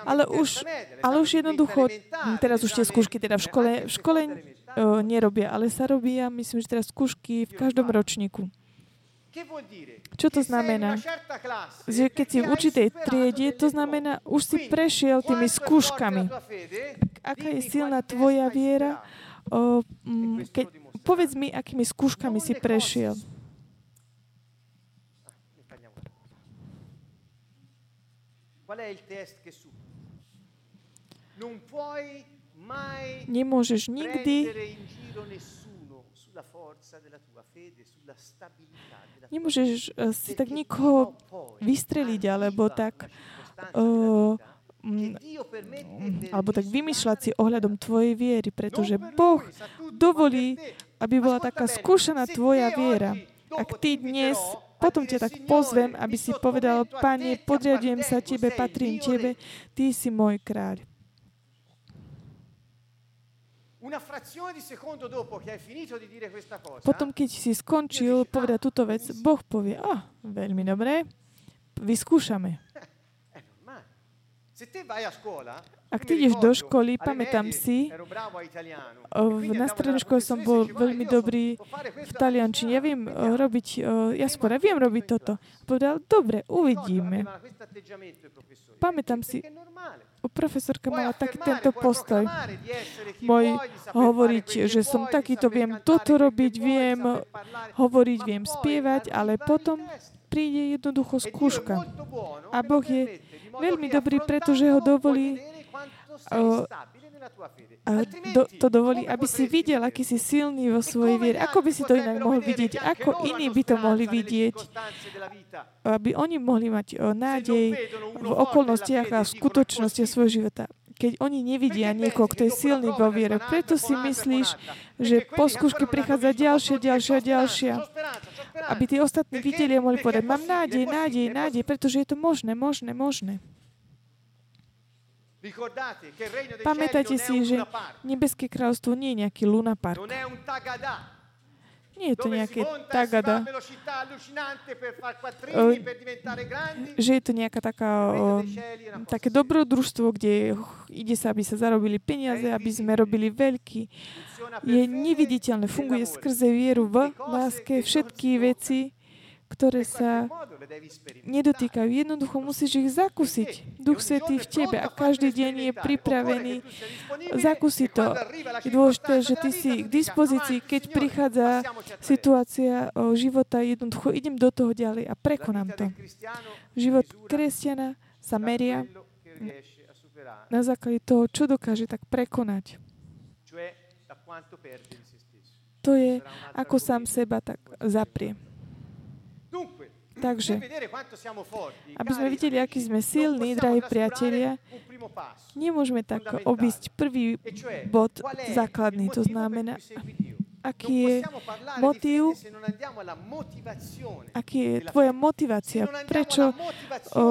ale už, ale už jednoducho, teraz už tie skúšky teda v škole, v škole uh, nerobia, ale sa robia, myslím, že teraz skúšky v každom ročníku. Čo to znamená? Že keď si v určitej triede, to znamená, už si prešiel tými skúškami. Aká je silná tvoja viera? O, keď, povedz mi, akými skúškami si prešiel. Qual è il test che subito? Non puoi mai nemôžeš nikdy nemôžeš si tak nikoho vystreliť alebo tak uh, alebo tak vymýšľať si ohľadom tvojej viery, pretože Boh dovolí, aby bola taká skúšaná tvoja viera. Ak ty dnes, potom ťa tak pozvem, aby si povedal, Pane, podriadujem sa Tebe, patrím Tebe, Ty si môj kráľ. Potom, keď si skončil povedať túto vec, Boh povie, ah, veľmi dobre, vyskúšame. Ak ty ideš do školy, pamätám si, na strednej škole som bol veľmi dobrý v taliančine. Ja viem robiť, ja skôr viem robiť toto. Povedal, dobre, uvidíme. Pamätám si, profesorka mala tak tento postoj. Môj hovoriť, že som takýto, viem toto robiť, viem hovoriť, viem spievať, ale potom príde jednoducho skúška. A Boh je veľmi dobrý, pretože ho dovolí, o, a do, to dovolí, aby si videl, aký si silný vo svojej viere. Ako by si to inak mohol vidieť? Ako iní by to mohli vidieť? Aby oni mohli mať o, nádej v okolnostiach a v skutočnosti svojho života. Keď oni nevidia niekoho, kto je silný vo viere. Preto si myslíš, že po skúške prichádza ďalšia, ďalšia, ďalšia. Aby tí ostatní videli a mohli povedať, mám nádej, nádej, nádej, pretože je to možné, možné, možné. Pamätajte si, že nebeské kráľovstvo nie je nejaký lunapark. Nie je to nejaké tagada, že je to nejaká taká, také dobrodružstvo, kde ide sa, aby sa zarobili peniaze, aby sme robili veľký. Je neviditeľné, funguje skrze vieru v láske, všetky veci, ktoré sa nedotýkajú. Jednoducho musíš ich zakúsiť. Duch Svätý v tebe a každý deň je pripravený. Zakúsi to. Je dôležité, že ty si k dispozícii, keď prichádza situácia života, jednoducho idem do toho ďalej a prekonám to. Život kresťana sa meria na základe toho, čo dokáže tak prekonať. To je, ako sám seba tak zaprie. Takže, aby sme videli, aký sme silní, drahí priatelia, nemôžeme tak obísť prvý bod základný, to znamená, aký je motív, aký je tvoja motivácia, prečo o,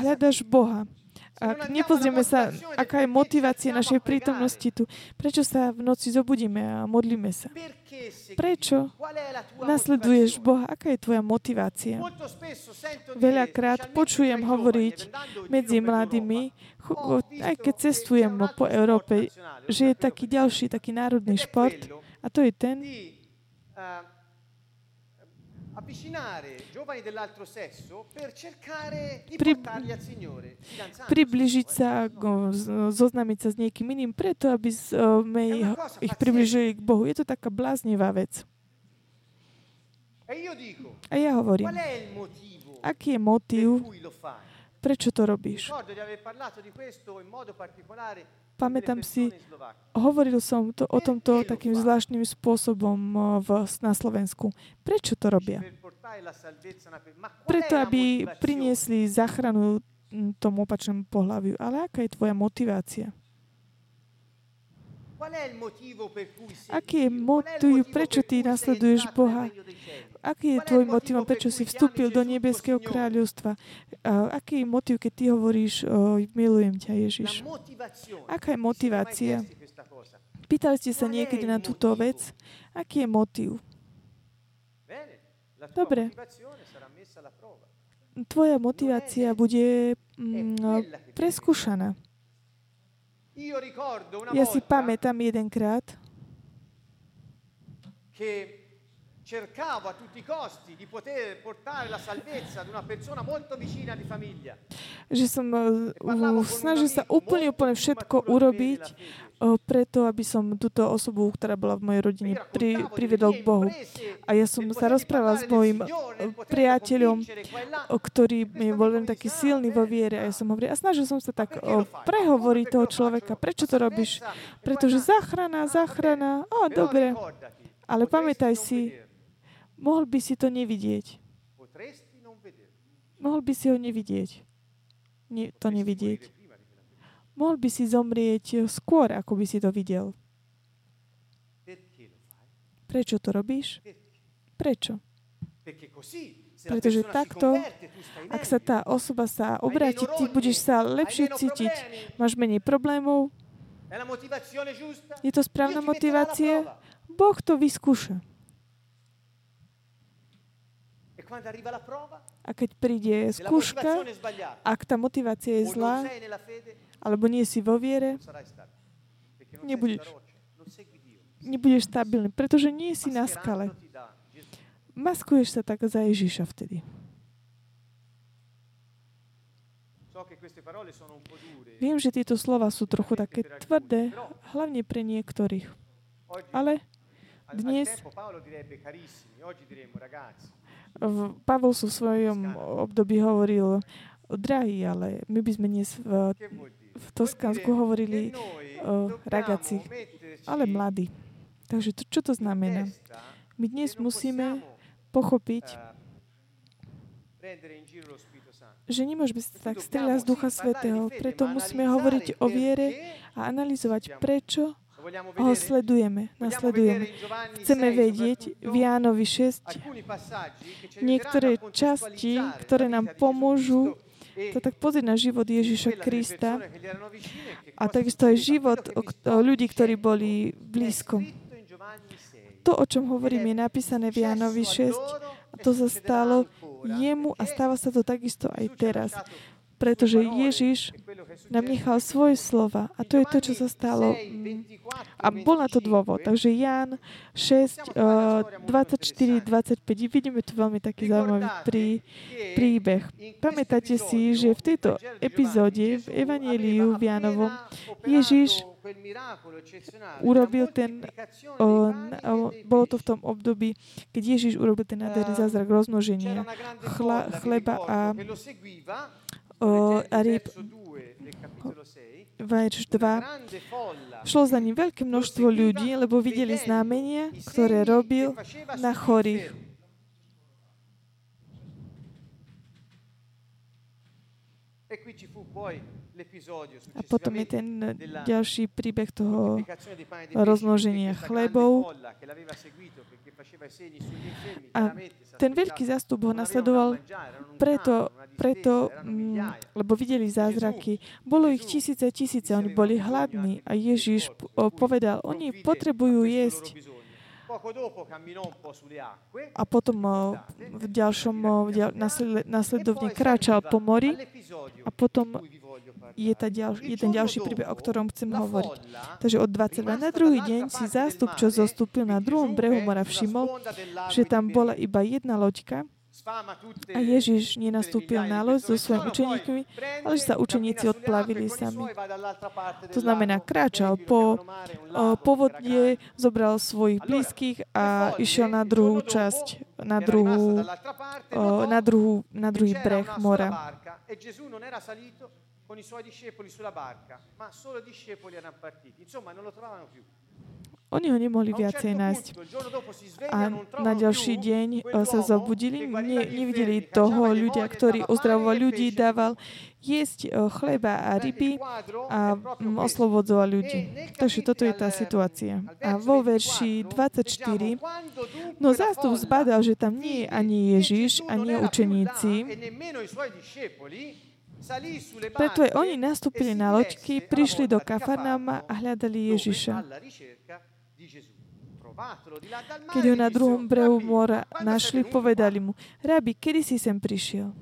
hľadaš Boha. Ak nepozrieme sa, aká je motivácia našej prítomnosti tu, prečo sa v noci zobudíme a modlíme sa? Prečo nasleduješ Boha? Aká je tvoja motivácia? Veľakrát počujem hovoriť medzi mladými, aj keď cestujem po Európe, že je taký ďalší, taký národný šport, a to je ten, Pri, približiť sa, zoznamiť sa s niekým iným, preto, aby sme ich približili k Bohu. Je to taká bláznivá vec. A ja hovorím, aký je motív, prečo to robíš? Pamätám si, hovoril som to, o tomto takým zvláštnym spôsobom v, na Slovensku. Prečo to robia? Preto, aby priniesli záchranu tomu opačnému pohlaviu. Ale aká je tvoja motivácia? Aký je motiv, prečo ty nasleduješ Boha? Aký je tvoj motiv, prečo si vstúpil do nebeského kráľovstva? Aký je motiv, keď ty hovoríš, oh, milujem ťa, Ježiš? Aká je motivácia? Pýtali ste sa niekedy na túto vec? Aký je motiv? Dobre. Tvoja motivácia bude mm, preskúšaná. Ja si pamätám jedenkrát, cercavo a tutti i costi di poter portare la salvezza ad una persona molto vicina di famiglia. Že som snažil sa úplne, úplne všetko urobiť preto, aby som túto osobu, ktorá bola v mojej rodine, pri, priviedol k Bohu. A ja som sa rozprávala s mojim priateľom, ktorý mi bol len taký silný vo viere. A ja som hovoril, a snažil som sa tak prehovoriť toho človeka. Prečo to robíš? Pretože záchrana, záchrana. Ó, dobre. Ale pamätaj si, mohol by si to nevidieť. Mohol by si ho nevidieť. Nie, to nevidieť. Mohol by si zomrieť skôr, ako by si to videl. Prečo to robíš? Prečo? Pretože takto, ak sa tá osoba sa obráti, ty budeš sa lepšie cítiť. Máš menej problémov. Je to správna motivácia? Boh to vyskúša. A keď príde skúška, ak tá motivácia je zlá, alebo nie si vo viere, nebudeš, nebudeš stabilný, pretože nie si na skale. Maskuješ sa tak za Ježiša vtedy. Viem, že tieto slova sú trochu také tvrdé, hlavne pre niektorých. Ale dnes Pavol v svojom období hovoril drahý, ale my by sme dnes v, v Toskánsku hovorili o ragazzi, ale mladí. Takže to, čo to znamená? My dnes musíme pochopiť, že nemôžeme sa tak strieľať z Ducha Svätého, preto musíme hovoriť o viere a analyzovať, prečo ho sledujeme, nasledujeme. Chceme vedieť v Jánovi šesť niektoré časti, ktoré nám pomôžu to tak pozrieť na život Ježiša Krista a takisto aj život ľudí, ktorí boli blízko. To, o čom hovorím, je napísané v Jánovi šesť a to sa stalo jemu a stáva sa to takisto aj teraz. Pretože Ježiš nám nechal svoje slova a to je to, čo sa stalo. A bol na to dôvod. Takže Ján šesť, dvadsaťštyri, dvadsaťpäť. Vidíme tu veľmi taký zaujímavý prí, príbeh. Pamätáte si, že v tejto epizóde v Evanjeliu v Jánovom Ježiš urobil ten, on, bolo to v tom období, keď Ježiš urobil ten nádherný zázrak rozmnoženia chla, chleba a a rýb. Verš dva. Šlo za ním veľké množstvo ľudí, lebo videli znamenia, ktoré robil na chorých. A potom je ten ďalší príbeh toho rozmnoženia chlebov. A ten veľký zástup ho nasledoval preto, preto, lebo videli zázraky. Bolo ich tisíce, tisíce, oni boli hladní a Ježiš povedal, oni potrebujú jesť. A potom v ďalšom nasledovne kráčal po mori a potom je, tá ďal, je ten ďalší príbeh, o ktorom chcem hovoriť. Takže od dvadsiateho na druhý deň si zástup, čo zostúpil na druhom brehu mora, všimol, že tam bola iba jedna loďka a Ježiš nenastúpil na loď so svojimi učeníkmi, ale že sa učeníci odplavili sami. To znamená, kráčal po povodne, zobral svojich blízkych a išiel na druhú časť, na druhú, na druhú, na druhý breh mora. Oni ho nemohli viacej nájsť. A na ďalší deň sa zobudili, ne, nevideli toho ľudia, ktorý uzdravoval ľudí, dával jesť chleba a ryby a oslobodzoval ľudí. Takže toto je tá situácia. A vo verši dvadsaťštyri, no zástup zbadal, že tam nie je ani Ježiš, ani učeníci, preto aj oni nastúpili na loďky, prišli do Kafarnauma a hľadali Ježiša. Keď ho na druhom brehu mora našli, povedali mu, Rabi, kedy si sem prišiel?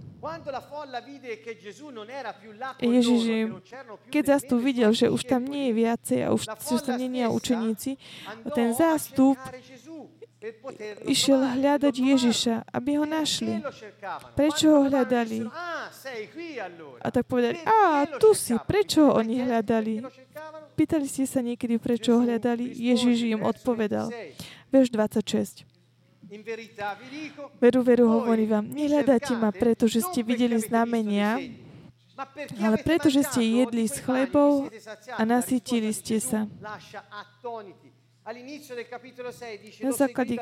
Ježiš, keď zástup videl, že už tam nie je viacej a už tam nie je učeníci, ten zástup išiel hľadať Ježiša, aby ho našli. Prečo ho hľadali? A tak povedali, a tu si, prečo ho oni hľadali? Pýtali ste sa niekedy, prečo ho hľadali? Ježiš im odpovedal. Verš dvadsaťšesť. Veru, veru, hovorí vám, nehľadáte ma, pretože ste videli znamenia, ale pretože ste jedli s chlebov a nasytili ste sa. Na, základe,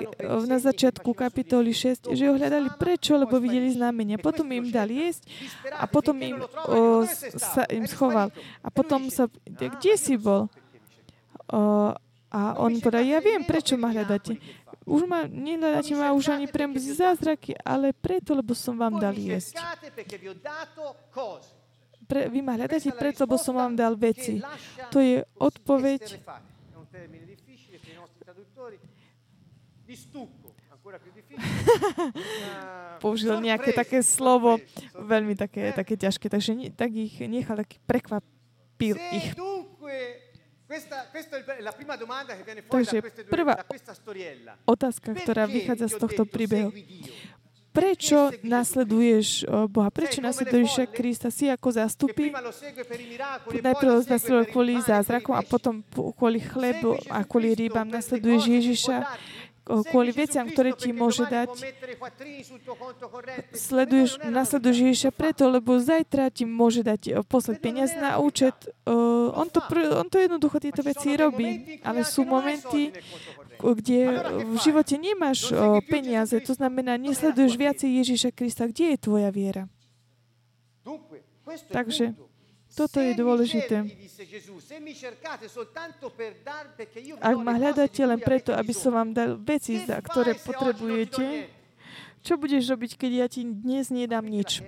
na začiatku kapitoly šesť, že ho hľadali prečo, lebo videli znamenia. Potom im dal jesť a potom im, o, sa im schoval. A potom sa, kde si bol? O, a on povedal, ja viem, prečo ma hľadáte. Už ma, nehľadáte ma už ani pre zázraky, ale preto, lebo som vám dal jesť. Pre, vy ma hľadáte preto, lebo som vám dal veci. To je odpoveď, použil nejaké také slovo, veľmi také, také ťažké, takže ne, tak ich nechal, tak prekvapil ich. Takže prvá otázka, ktorá vychádza z tohto príbehu. Prečo nasleduješ Boha? Prečo nasleduješ Krista? Si ako zastupí? Najprv ho nasleduješ kvôli zázrakom a potom kvôli chlebu a kvôli rybám nasleduješ Ježiša, kvôli veciam, ktoré ti môže dať. Sleduješ, nasleduješ Ježiša preto, lebo zajtra ti môže dať poslať peniaz na účet. On to, on to jednoducho tieto veci robí, ale sú momenty, kde v živote nemáš peniaze. To znamená, nesleduješ viacej Ježiša Krista. Kde je tvoja viera? Takže toto je dôležité. Ak ma hľadáte len preto, aby som vám dal veci, za ktoré potrebujete, čo budeš robiť, keď ja ti dnes nedám nič?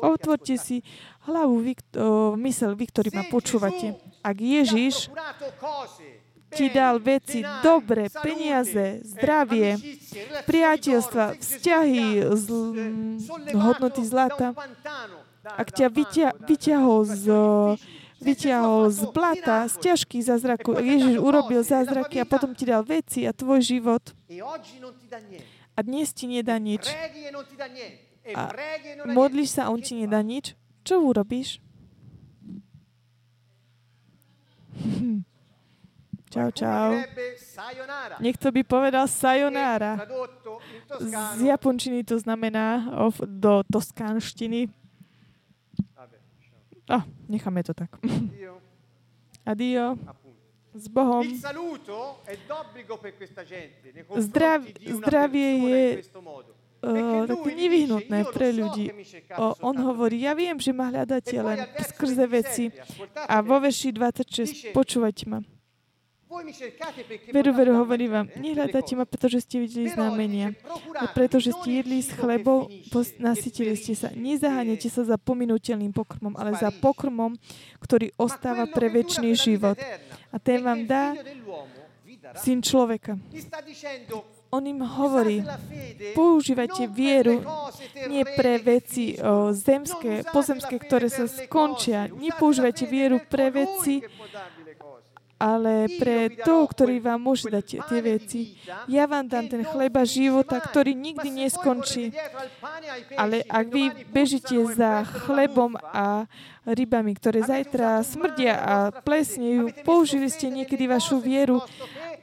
Otvorte si hlavu, vy, o, mysel, vy, ktorý ma počúvate. Ak Ježiš ti dal veci dobre, peniaze, zdravie, priateľstva, vzťahy, zl, hodnoty zlata, ak ťa vyťa, vyťahol z, vyťahol z blata, z ťažkých zázrakov, Ježiš urobil zázraky a potom ti dal veci a tvoj život a dnes ti nedá nič. A modlíš sa a on ti nedá nič. Čo urobíš? Čau, čau. Niekto by povedal sayonara. Z japončiny to znamená do toskánštiny. Oh, necháme to tak. Adio. S Bohom. Zdrav, zdravie je Uh, také nevyhnutné pre ľudí. Uh, on hovorí, ja viem, že ma hľadáte len skrze veci. A vo verši dvadsaťšesť, počúvajte ma. Veru, veru, hovorí vám, nehľadáte ma, pretože ste videli znamenia. A pretože ste jedli s chlebou, nasytili ste sa. Nezaháňate sa za pominuteľným pokrmom, ale za pokrmom, ktorý ostáva pre večný život. A ten vám dá Syn človeka. On im hovorí, používajte vieru nie pre veci o, zemské, pozemské, ktoré sa skončia. Nepoužívajte vieru pre veci, ale pre toho, ktorý vám môže dať tie veci. Ja vám dám ten chleba života, ktorý nikdy neskončí. Ale ak vy bežíte za chlebom a rybami, ktoré zajtra smrdia a plesnejú, použili ste niekedy vašu vieru.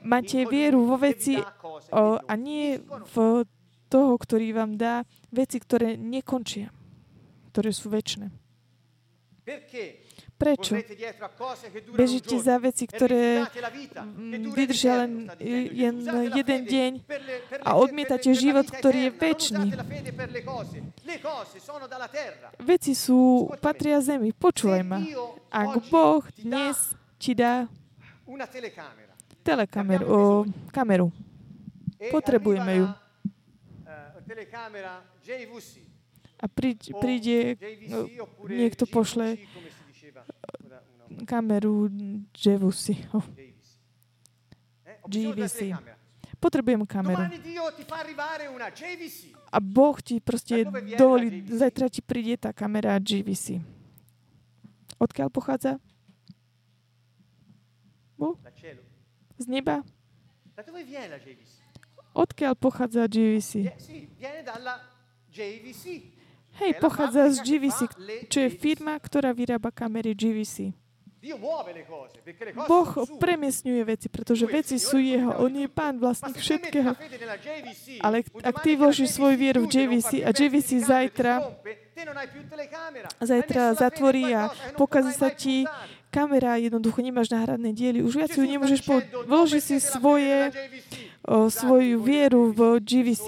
Máte vieru vo veci O, a nie v toho, ktorý vám dá veci, ktoré nekončia, ktoré sú večné. Prečo? Bežíte za veci, ktoré vydržia len jeden deň a odmietate život, ktorý je večný. Veci sú, patria zemi. Počúvaj ma. Ak Boh dnes ti dá telekameru, o, kameru, potrebujeme ju. A príde, príde niekto pošle kameru J V C. Oh. J V C. Potrebujem kameru. A Boh ti proste dovolí, zajtra ti príde tá kamera J V C. Odkiaľ pochádza? Uh? Z neba? Odkiaľ pochádza J V C? Hej, pochádza z J V C, čo je firma, ktorá vyrába kamery J V C. Boh premiesňuje veci, pretože veci sú jeho. On je pán vlastník všetkého. Ale ak ty vložíš svoju vieru v J V C a J V C zajtra, zajtra zatvorí a pokazí sa ti kamera, jednoducho nemáš náhradné diely. Už viac ju nemôžeš použiť. Vloží si svoje, o, svoju vieru v J V C.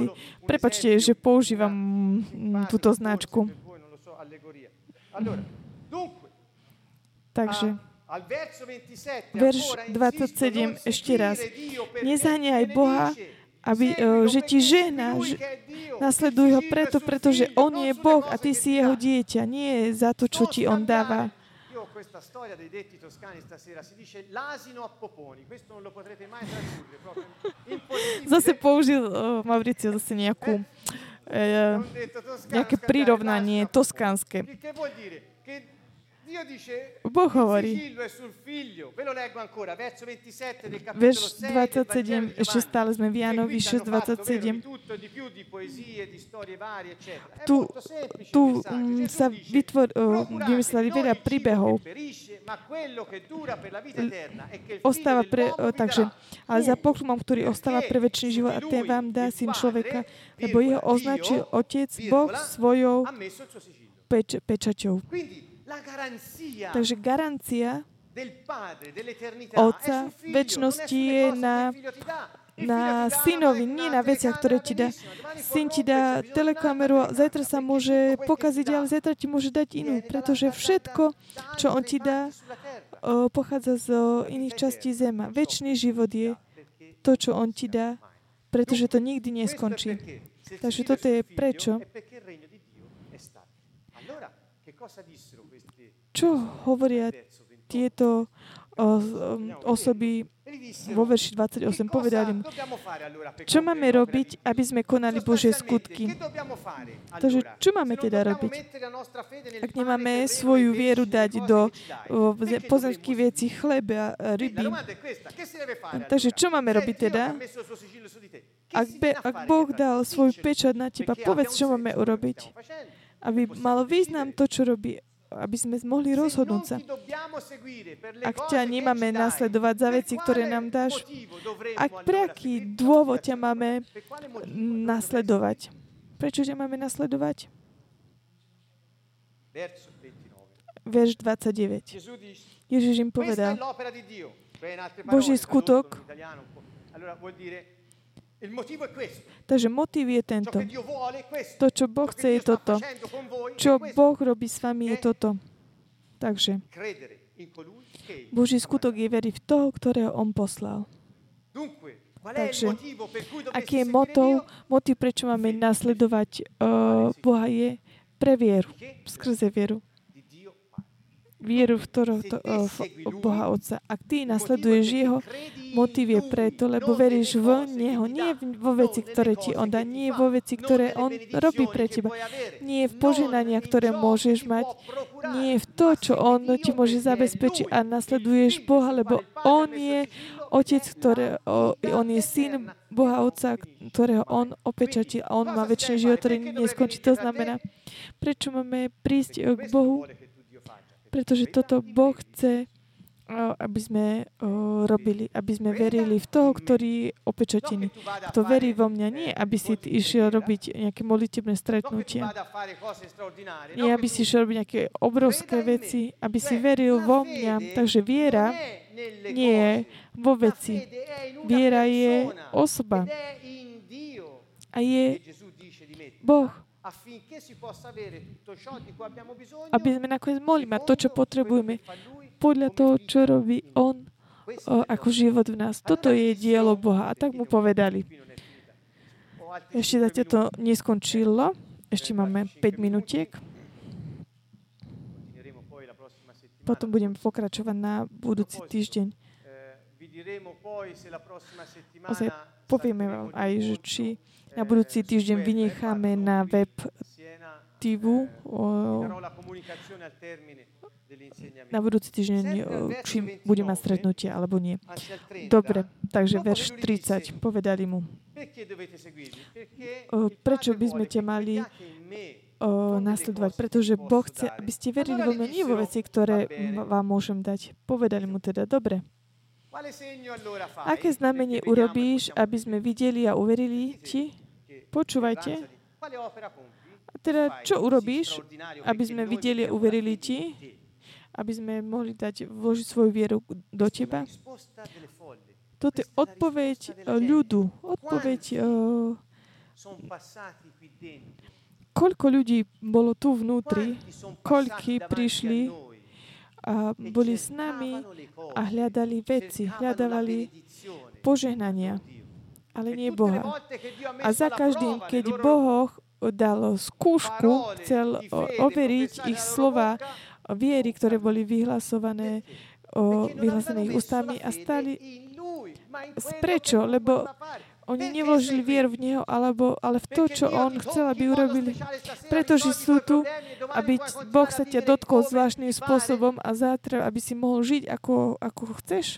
Prepačte, že používam túto značku. Takže, verš dvadsaťsedem ešte raz. Nezahňaj Boha, aby, o, že ti žehná, že, nasleduj ho preto, pretože on je Boh a ty si jeho dieťa. Nie za to, čo ti on dáva. Questa storia dei detti toscani stasera si dice l'asino a poponi, questo non lo potrete mai tradurre proprio impossibile. Zase použil uh, Mauricio zase nejakú, eh, nejaké prirovnanie toskánske. Boh hovorí, verš dvadsaťsedem, ešte stále sme v Jánovi šesť dvadsaťsedem. Tu, tu sa vytvor, vymysleli veľa príbehov. Ostáva pre, takže, ale za poklumom, ktorý ostáva pre večný život a ten vám dá syn človeka, lebo jeho označil Otec Boh svojou peč, pečaťou. Takže garancia Otca večnosti je na, na synovi, nie na veciach, ktoré ti dá. Syn ti dá telekameru a zajtra sa môže pokaziť, ale zajtra ti môže dať inú, pretože všetko, čo on ti dá, pochádza z iných častí zema. Večný život je to, čo on ti dá, pretože to nikdy neskončí. Takže toto je prečo. Čo hovoria tieto osoby vo verši dvadsaťosem? Povedali mu, čo máme robiť, aby sme konali Božie skutky? Takže čo máme teda robiť? Ak nemáme svoju vieru dať do pozemských vecí, chleba, ryby. Takže čo máme robiť teda? Ak, be, ak Boh dal svoju pečať na teba, povedz, čo máme urobiť. Aby malo význam to, čo robí, aby sme mohli rozhodnúť sa. Ak ťa nemáme nasledovať za veci, ktoré nám dáš, ak pre aký dôvod ťa máme nasledovať? Prečo ťa máme nasledovať? Verš dvadsaťdeväť. Ježiš im povedal, Boží skutok, takže motív je tento. To, čo Boh chce, je toto. Čo Boh robí s vami, je toto. Takže Boží skutok je veriť v toho, ktorého on poslal. Takže aký je motív, motív prečo máme nasledovať uh, Boha, je pre vieru, skrze vieru. Vieru v, ktorého, to, v Boha Otca. Ak ty nasleduješ jeho, motiv je preto, lebo veríš v neho, nie vo veci, ktoré ti on dá, nie vo veci, ktoré on robí pre teba, nie v požehnania, ktoré môžeš mať, nie v to, čo on ti môže zabezpečiť, a nasleduješ Boha, lebo on je Otec, ktoré, on je syn Boha Otca, ktorého on opečatí a on má večný život, ktorý neskončí. To znamená, prečo máme prísť k Bohu? Pretože toto Boh chce, aby sme robili, aby sme verili v toho, ktorý je opečatený. Kto verí vo mňa, nie aby si išiel robiť nejaké modlitebné stretnutie, nie aby si išiel robiť nejaké obrovské veci, aby si veril vo mňa. Takže viera nie je vo veci. Viera je osoba. A je Boh. Aby sme nakoniec mohli mať to, čo potrebujeme, podľa toho, čo robí on o, ako život v nás. Toto je dielo Boha. A tak mu povedali. Ešte zatiaľ to neskončilo. Ešte máme päť minútiek. Potom budem pokračovať na budúci týždeň. Ozaj, povieme vám aj, že či na budúci týždeň vynecháme na web té vé. Na budúci týždeň, či budeme mať stretnutie, alebo nie. Dobre, takže verš tridsať. Povedali mu. Prečo by sme ťa mali O, nasledovať, pretože Boh chce, aby ste verili vo mňa, nie vo veci, ktoré vám môžem dať. Povedali mu teda, dobre. Aké znamenie urobíš, aby sme videli a uverili ti? Počúvajte. A teda, čo urobíš, aby sme videli a uverili ti? Aby sme mohli dať, vložiť svoju vieru do teba? Toto je odpoveď ľudu. Odpoveď uh, koľko ľudí bolo tu vnútri, koľky prišli a boli s nami a hľadali veci, hľadali požehnania, ale nie Boha. A za každým, keď Boh dal skúšku, chcel overiť ich slova viery, ktoré boli vyhlasované, vyhlasené ich ústami a stali prečo, lebo oni nevložili vieru v Neho, alebo, ale v to, čo On chcel, aby urobili. Pretože sú tu, aby Boh sa ťa dotkol zvláštnym spôsobom a zátra, aby si mohol žiť, ako, ako chceš.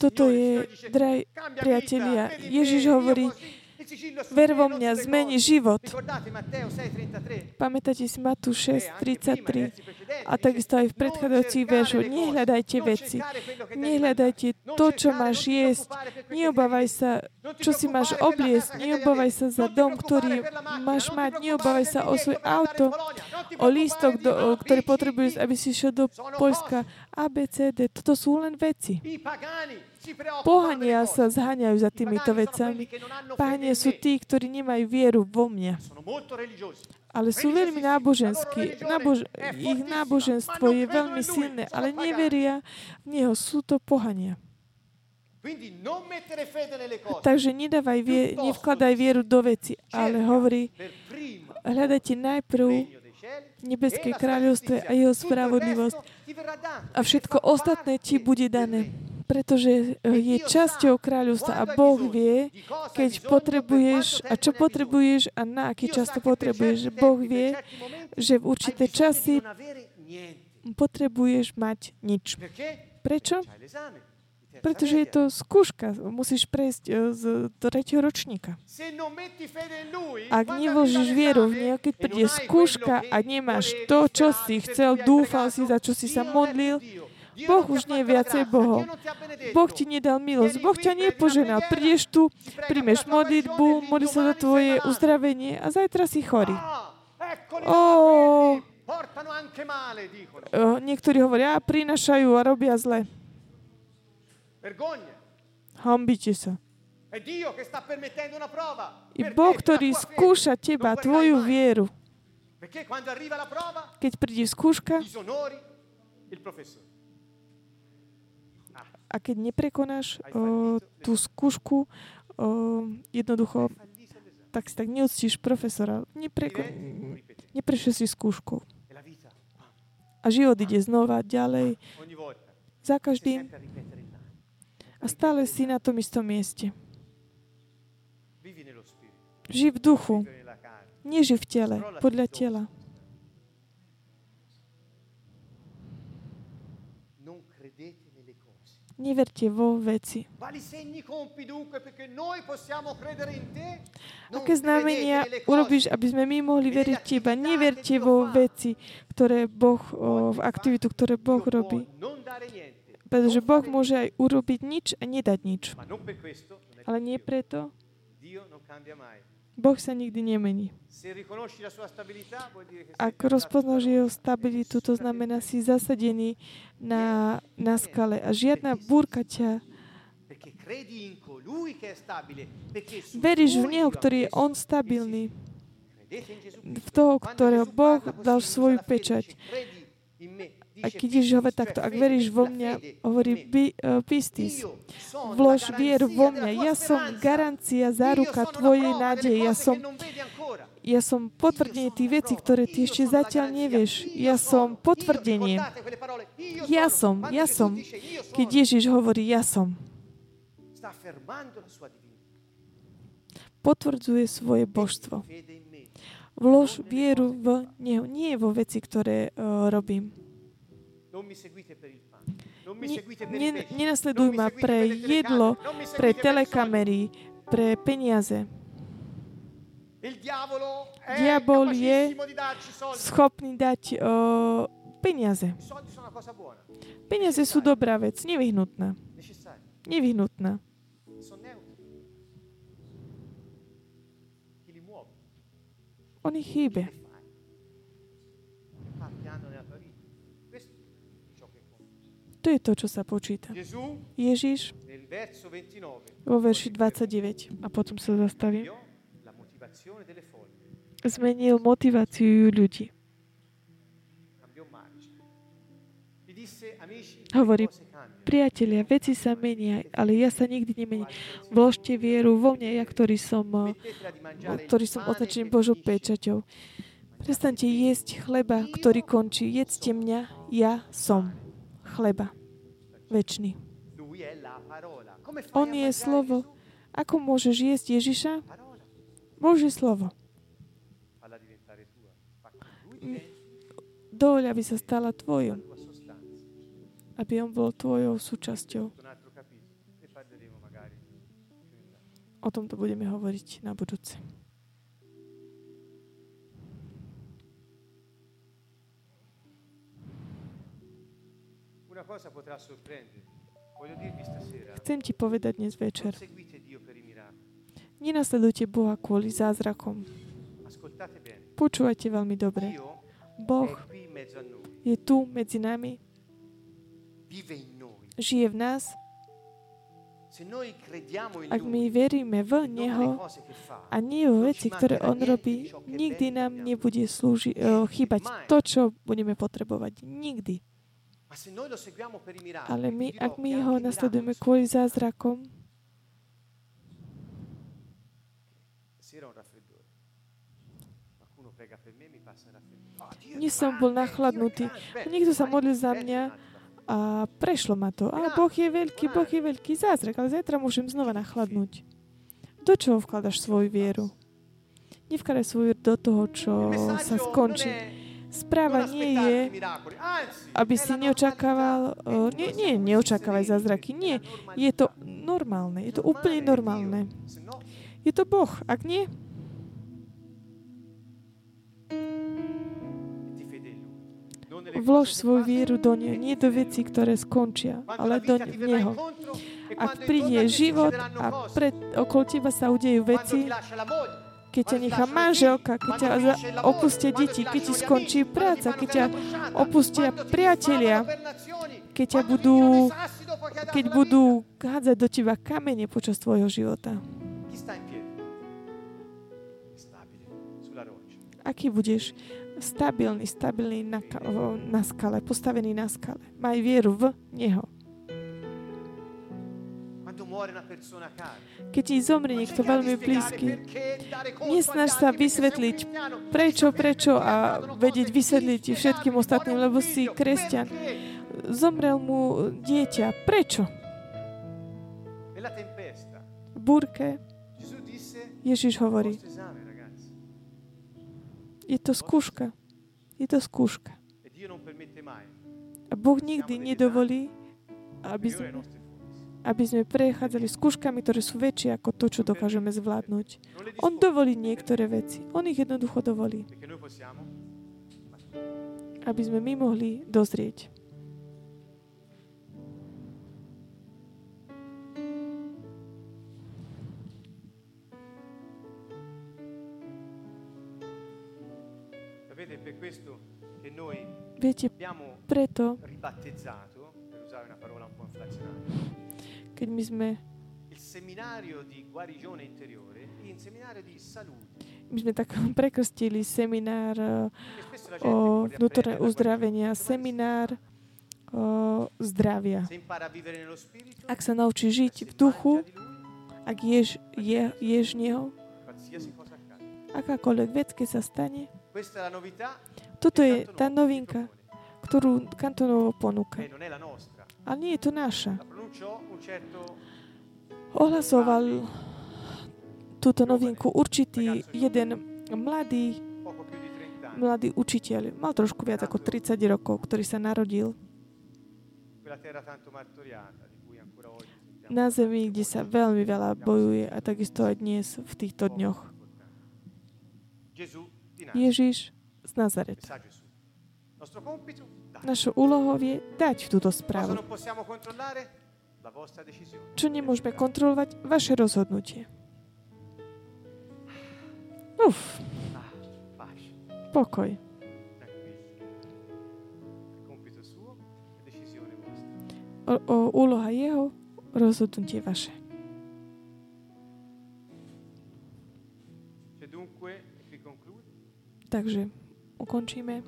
Toto je, drahí priatelia, Ježiš hovorí, ver vo mňa, zmeni život. Pamätáte si Matúš šesť tridsaťtri a takisto aj v predchádzajúcich veršoch. Nehľadajte veci. Nehľadajte to, čo máš jesť. Neobávaj sa, čo si máš obliecť. Neobávaj sa za dom, ktorý máš mať. Neobávaj sa o svoje auto, o lístok, do, ktorý potrebuješ, aby si šiel do Poľska. A, B, C, D. Toto sú len veci. Pohania sa zháňajú za týmito vecami. Pohania sú tí, ktorí nemajú vieru vo mňa. Ale sú veľmi náboženskí. Nábož- ich náboženstvo je veľmi silné, ale neveria v Neho. Sú to pohania. Takže nedávaj vie- nevkladaj vieru do veci, ale hovorí, hľadajte najprv nebeské kráľovstvo a Jeho spravodlivosť a všetko ostatné ti bude dané. Pretože je časťou kráľovstva a Boh vie, keď potrebuješ a čo potrebuješ a na aký čas to potrebuješ. Boh vie, že v určité časy potrebuješ mať nič. Prečo? Pretože je to skúška. Musíš prejsť z tretieho ročníka. Ak nevložíš vieru v Neho, keď príde skúška a nemáš to, čo si chcel, dúfal si, za čo si sa modlil, Boh už nie je viacej Bohom. Boh ti nedal milosť. Boh ťa nepoženal. Prídeš tu, príjmeš modlitbu, modlí sa za tvoje uzdravenie a zajtra si chorý. Oh, niektorí hovoria, prinášajú a robia zle. Hanbite sa. I Boh, ktorý skúša teba, tvoju vieru. Keď príde skúška, a keď neprekonáš o, tú skúšku, o, jednoducho, tak si tak neúctíš profesora. Nepreko- Neprešiel si skúšku. A život ide znova, ďalej, za každým. A stále si na tom istom mieste. Žij v duchu. Nežij v tele, podľa tela. Neverte vo veci. Aké znamenia urobíš, aby sme my mohli veriť teba? Neverte vo veci, ktoré Boh, o, v aktivitu, ktoré Boh robí. Pretože Boh môže aj urobiť nič a nedať nič. Ale nie preto. Boh sa nikdy nemení. Ak rozpoznáš Jeho stabilitu, to znamená, si zasadený na, na skale a žiadna búrka ťa. Veríš v Neho, ktorý je On stabilný. V toho, ktorého Boh dal svoju pečať. A keď Ježiš hovorí takto, ak veríš vo mňa, hovorí pistis, vlož vieru vo mňa. Ja som garancia, záruka tvojej nádeje. Ja som, ja som potvrdenie tých vecí, ktoré ty ešte zatiaľ nevieš. Ja som potvrdenie. Ja som, ja som. Keď Ježiš hovorí, ja som. Potvrdzuje svoje božstvo. Vlož vieru v Neho, nie vo veci, ktoré uh, robím. Ne, nenasleduj ma pre jedlo, pre telekamery, pre peniaze. Diabol je schopný dať uh, peniaze. Peniaze sú dobrá vec, nevyhnutná. Nevyhnutná. Oni chýbe. To je to, čo sa počíta. Ježiš vo verši dvadsaťdeväť, a potom sa zastavím, zmenil motiváciu ľudí. Hovorí, priatelia, veci sa menia, ale ja sa nikdy nemením. Vložte vieru vo mne, ja, ktorý som, ktorý som označený Božou pečaťou. Prestaňte jesť chleba, ktorý končí. Jedzte mňa, ja som chleba večný. On je slovo. Ako môžeš jesť Ježiša? Božie slovo. Dovoľ, aby sa stala tvojou. Aby on bol tvojou súčasťou. O tomto budeme hovoriť na budúce. Chcem ti povedať dnes večer. Nenasledujte Boha kvôli zázrakom. Počúvajte veľmi dobre. Boh je tu medzi nami. Žije v nás. Ak my veríme v Neho a nie v veci, ktoré On robí, nikdy nám nebude slúži, uh, chýbať to, čo budeme potrebovať. Nikdy. Ale my, ak my Ho nasledujeme kvôli zázrakom, nie som bol nachladnutý. Niekto sa modlil za mňa a prešlo ma to. A Boh je veľký, Boh je veľký zázrak, ale zajtra môžem znova nachladnúť. Do čoho vkladaš svoju vieru? Nevkladaj svoju vieru do toho, čo sa skončí. Správa nie je, aby si neočakával, nie, nie, neočakávaj zázraky, nie. Je to normálne, je to úplne normálne. Je to Boh, ak nie? Vlož svoju vieru do neho, nie do vecí, ktoré skončia, ale do neho. Ak príde život a pred, okolo teba sa udejú veci, keď ťa nechá manželka, keď ťa opustia deti, keď ti skončí práca, keď ťa opustia priatelia, keď ťa budú, keď budú hádzať do teba kamene počas tvojho života. Aký budeš? Stabilný, stabilný na, na skale, postavený na skale. Maj vieru v Neho. Keď ti zomrie niekto veľmi blízky, nesnaž sa vysvetliť, prečo, prečo a vedieť vysvetliť všetkým ostatným, lebo si kresťan. Zomrel mu dieťa. Prečo? V búrke Ježiš hovorí, je to skúška. Je to skúška. A Boh nikdy nedovolí, aby sme, aby sme prechádzali skúškami, ktoré sú väčšie ako to, čo dokážeme zvládnuť. On dovolí niektoré veci. On ich jednoducho dovolí. Aby sme my mohli dozrieť. Viete, preto, keď my sme my sme tak prekrstili seminár o vnútorné uzdravenia, seminár o zdravia. Ak sa naučí žiť v duchu, ak ješ, je, ješ neho, akákoľvek vec, keď sa stane, toto je tá novinka, ktorú Canto Nuovo ponúka. A nie je to naša. Ohlasoval túto novinku určitý jeden mladý, mladý učiteľ. Mal trošku viac ako tridsať rokov, ktorý sa narodil na zemi, kde sa veľmi veľa bojuje a takisto aj dnes v týchto dňoch. Ježiš z Nazareta. Našou úlohou je dať túto správu. Čo nemôžeme kontrolovať? Vaše rozhodnutie. Uf. Pokoj. O, o, úloha jeho, rozhodnutie vaše. Takže ukončíme.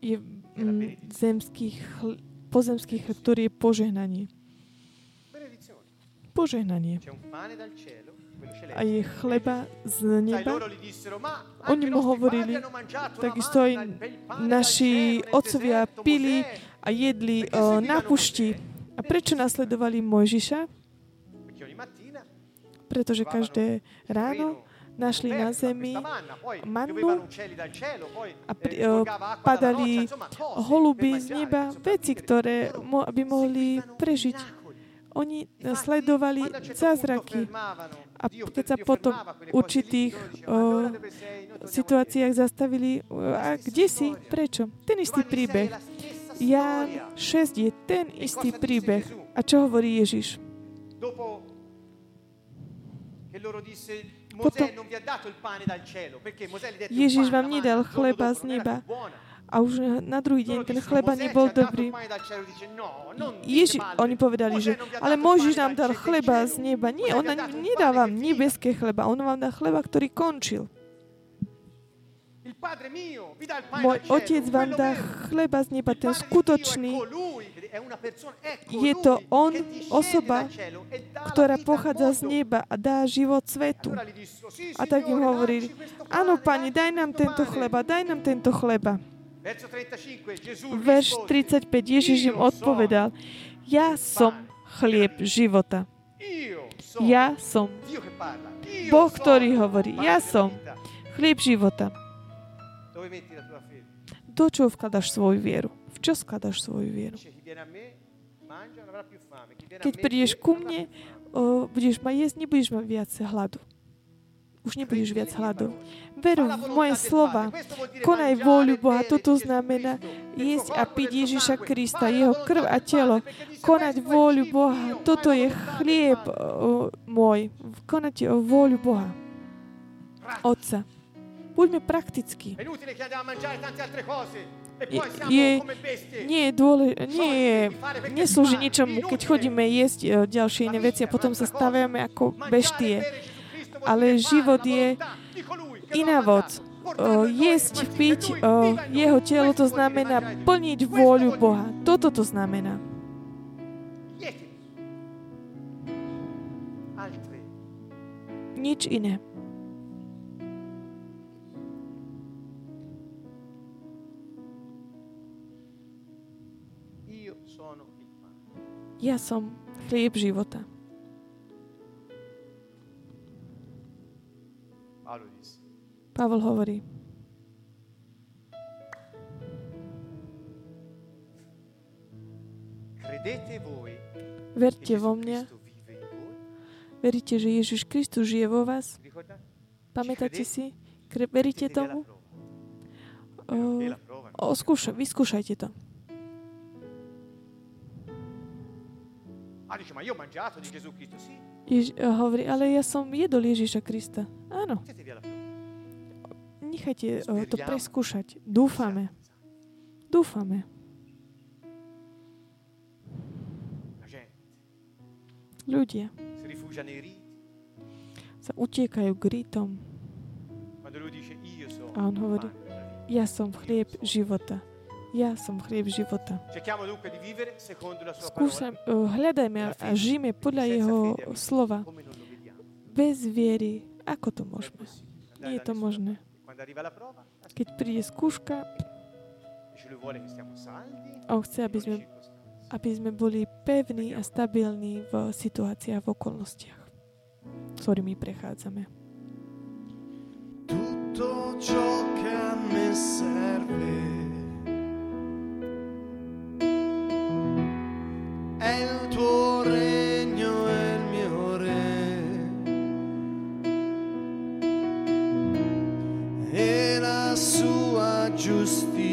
Je mm, zemský chl- pozemský chleb, ktorý je požehnanie. Požehnanie. A je chleba z neba. Oni mu hovorili, takisto aj naši otcovia pili a jedli o, na pušti. A prečo nasledovali Mojžiša? Pretože každé ráno našli na zemi mannu a pri, o, padali holuby z neba, veci, ktoré mo, by mohli prežiť. Oni sledovali zázraky a keď sa potom v určitých o, situáciách zastavili, a kde si, prečo? Ten istý príbeh. Ján šesť je ten istý príbeh. A čo hovorí Ježiš? Potom Ježiš vám nedal chleba z neba. A už na druhý deň ten chleba nebol dobrý. Ježi, oni povedali, že ale Mojžiš nám dal chleba z neba. Nie, on nedá vám nebeské chleba. On vám dá chleba, ktorý končil. Môj otec vám dá chleba z neba, ten skutočný. Je to on, osoba, ktorá pochádza z neba a dá život svetu. A tak im hovorili, áno, Pani, daj nám tento chleba, daj nám tento chleba. Verš tridsaťpäť, Ježiš im odpovedal, ja som chlieb života. Ja som Boh, ktorý hovorí, ja som chlieb života. Do čoho vkladaš svoju vieru? V čo vkladaš svoju vieru? Keď prídeš ku mne, o, budeš ma jesť, nebudeš mať viac hladu. Už nebudeš viac hladov. Veru v moje slova. Konaj vôľu Boha. Toto znamená jesť a piť Ježiša Krista, jeho krv a telo. Konať vôľu Boha. Toto je chlieb o, môj. Konajte o vôľu Boha. Otca. Buďme praktickí. Je, je, nie je dôle, nie je, neslúži ničomu, keď chodíme jesť ďalšie iné veci a potom sa staviame ako beštie. Ale život je iná voc. O, jesť, piť o, jeho telo, to znamená plniť vôľu Boha. Toto to znamená. Nič iné. Ja som chlieb života. Pavol hovorí. Verte vo mňa. Veríte, že Ježiš Kristus žije vo vás? Pamätáte si? Veríte tomu? O, o, skúša, vyskúšajte to. Jež, hovorí, ale ja som jedol Ježiša Krista. Áno. Nechajte o, to preskúšať. Dúfame. Dúfame. Ľudia sa utiekajú k rítom. A on hovorí, ja som chlieb života. Ja som chlieb života. Skúsam, o, hľadajme a žijme podľa jeho slova. Bez viery. Ako to môžeme? Nie je to možné. Keď príde skúška, on chce, aby sme, aby sme boli pevní a stabilní v situáciách, v okolnostiach, s ktorými prechádzame. Tutto ciò che mi serve el tuo regno è il mio re e la sua giustizia,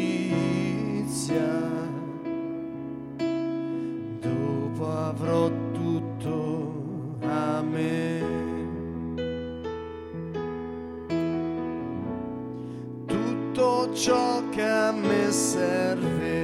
dopo avrò tutto a me. Tutto ciò che a me serve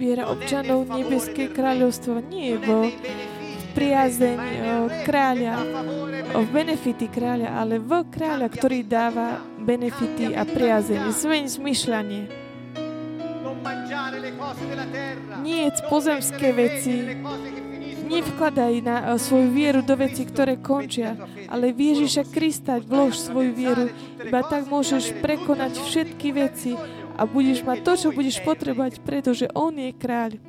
Viera občanov nebeské kráľovstvo nie je vo priazeň kráľa, v benefity kráľa, ale v kráľa, ktorý dáva benefity a priazeň, svoje zmyšľanie. Nie pozemské veci, nevkladaj na svoju vieru do veci, ktoré končia, ale v Ježiša Krista vlož svoju vieru, iba tak môžeš prekonať všetky veci a budeš mať to, čo budeš potrebovať, pretože On je kráľ.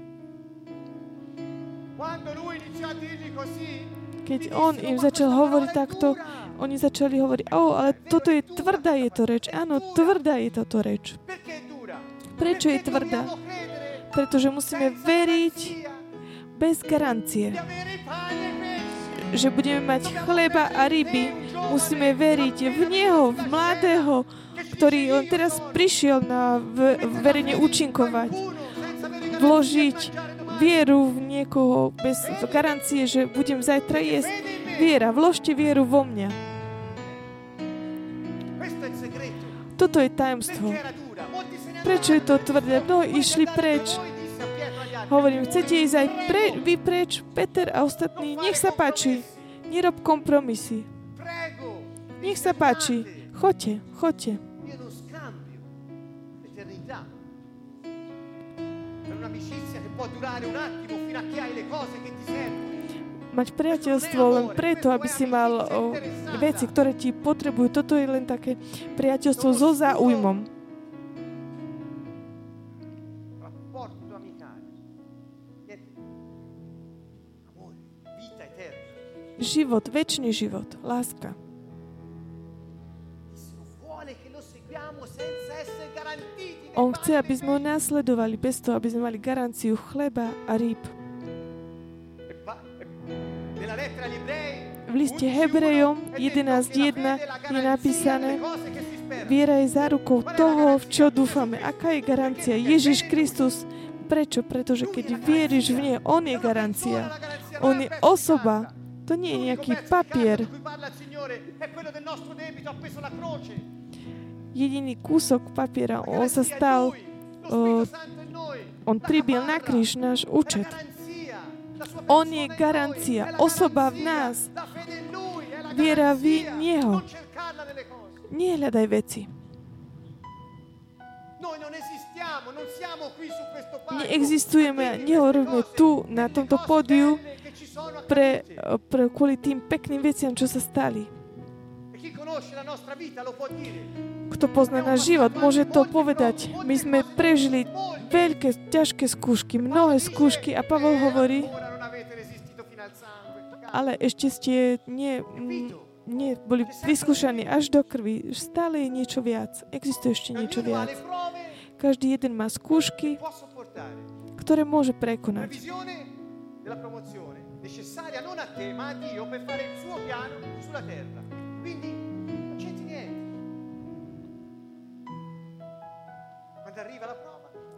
Keď On im začal hovoriť takto, oni začali hovoriť, o, ale toto je tvrdá je to reč. Áno, tvrdá je toto reč. Prečo je tvrdá? Pretože musíme veriť bez garancie. Že budeme mať chleba a ryby, musíme veriť v Neho, v mladého, ktorý on teraz prišiel na verejne účinkovať, vložiť vieru v niekoho bez garancie, že budem zajtra jesť. Viera, vložte vieru vo mňa. Toto je tajomstvo. Prečo je to tvrdé? No, išli preč. Hovorím, chcete ísť aj pre, vy preč, Peter a ostatní? Nech sa páči, nerob kompromisy. Nech sa páči, choďte, choďte. Mať priateľstvo len preto, aby si mal o, veci, ktoré ti potrebujú. Toto je len také priateľstvo so záujmom. Život, večný život, láska. On chce, aby sme ho nasledovali bez toho, aby sme mali garanciu chleba a rýb. V liste Hebrejom jedenásť jedna je napísané: viera je zárukou toho, v čo dúfame. Aká je garancia? Ježiš Kristus. Prečo? Pretože keď vieríš v nie, On je garancia. On je osoba. To nie je nejaký papier. Jediný kúsok papiera, on sa stal, uh, on pribil na kríž náš účet. On je garancia, osoba v nás, viera v Neho. Nehľadaj veci. Neexistujeme, nehorujeme tu, na tomto pódiu, pre, pre, kvôli tým pekným veciam, čo sa stali. Kto pozná náš život, môže to povedať. My sme prežili veľké, ťažké skúšky, mnohé skúšky a Pavol hovorí, ale ešte ste nie, nie boli vyskúšaní až do krvi. Stále je niečo viac. Existuje ešte niečo viac. Každý jeden má skúšky, ktoré môže prekonať.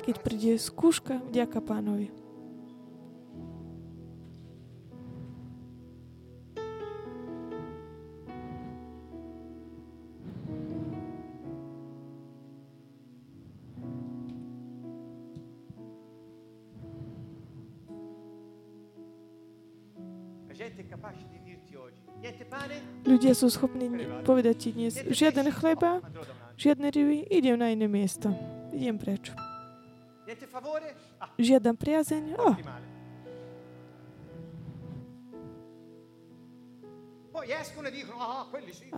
Keď príde skúška, vďaka Pánovi. Ľudia sú schopní povedať ti dnes, žiaden chleba, žiadne ryby, idem na iné miesto. Idem preč. Žiadam priazeň, o. Oh.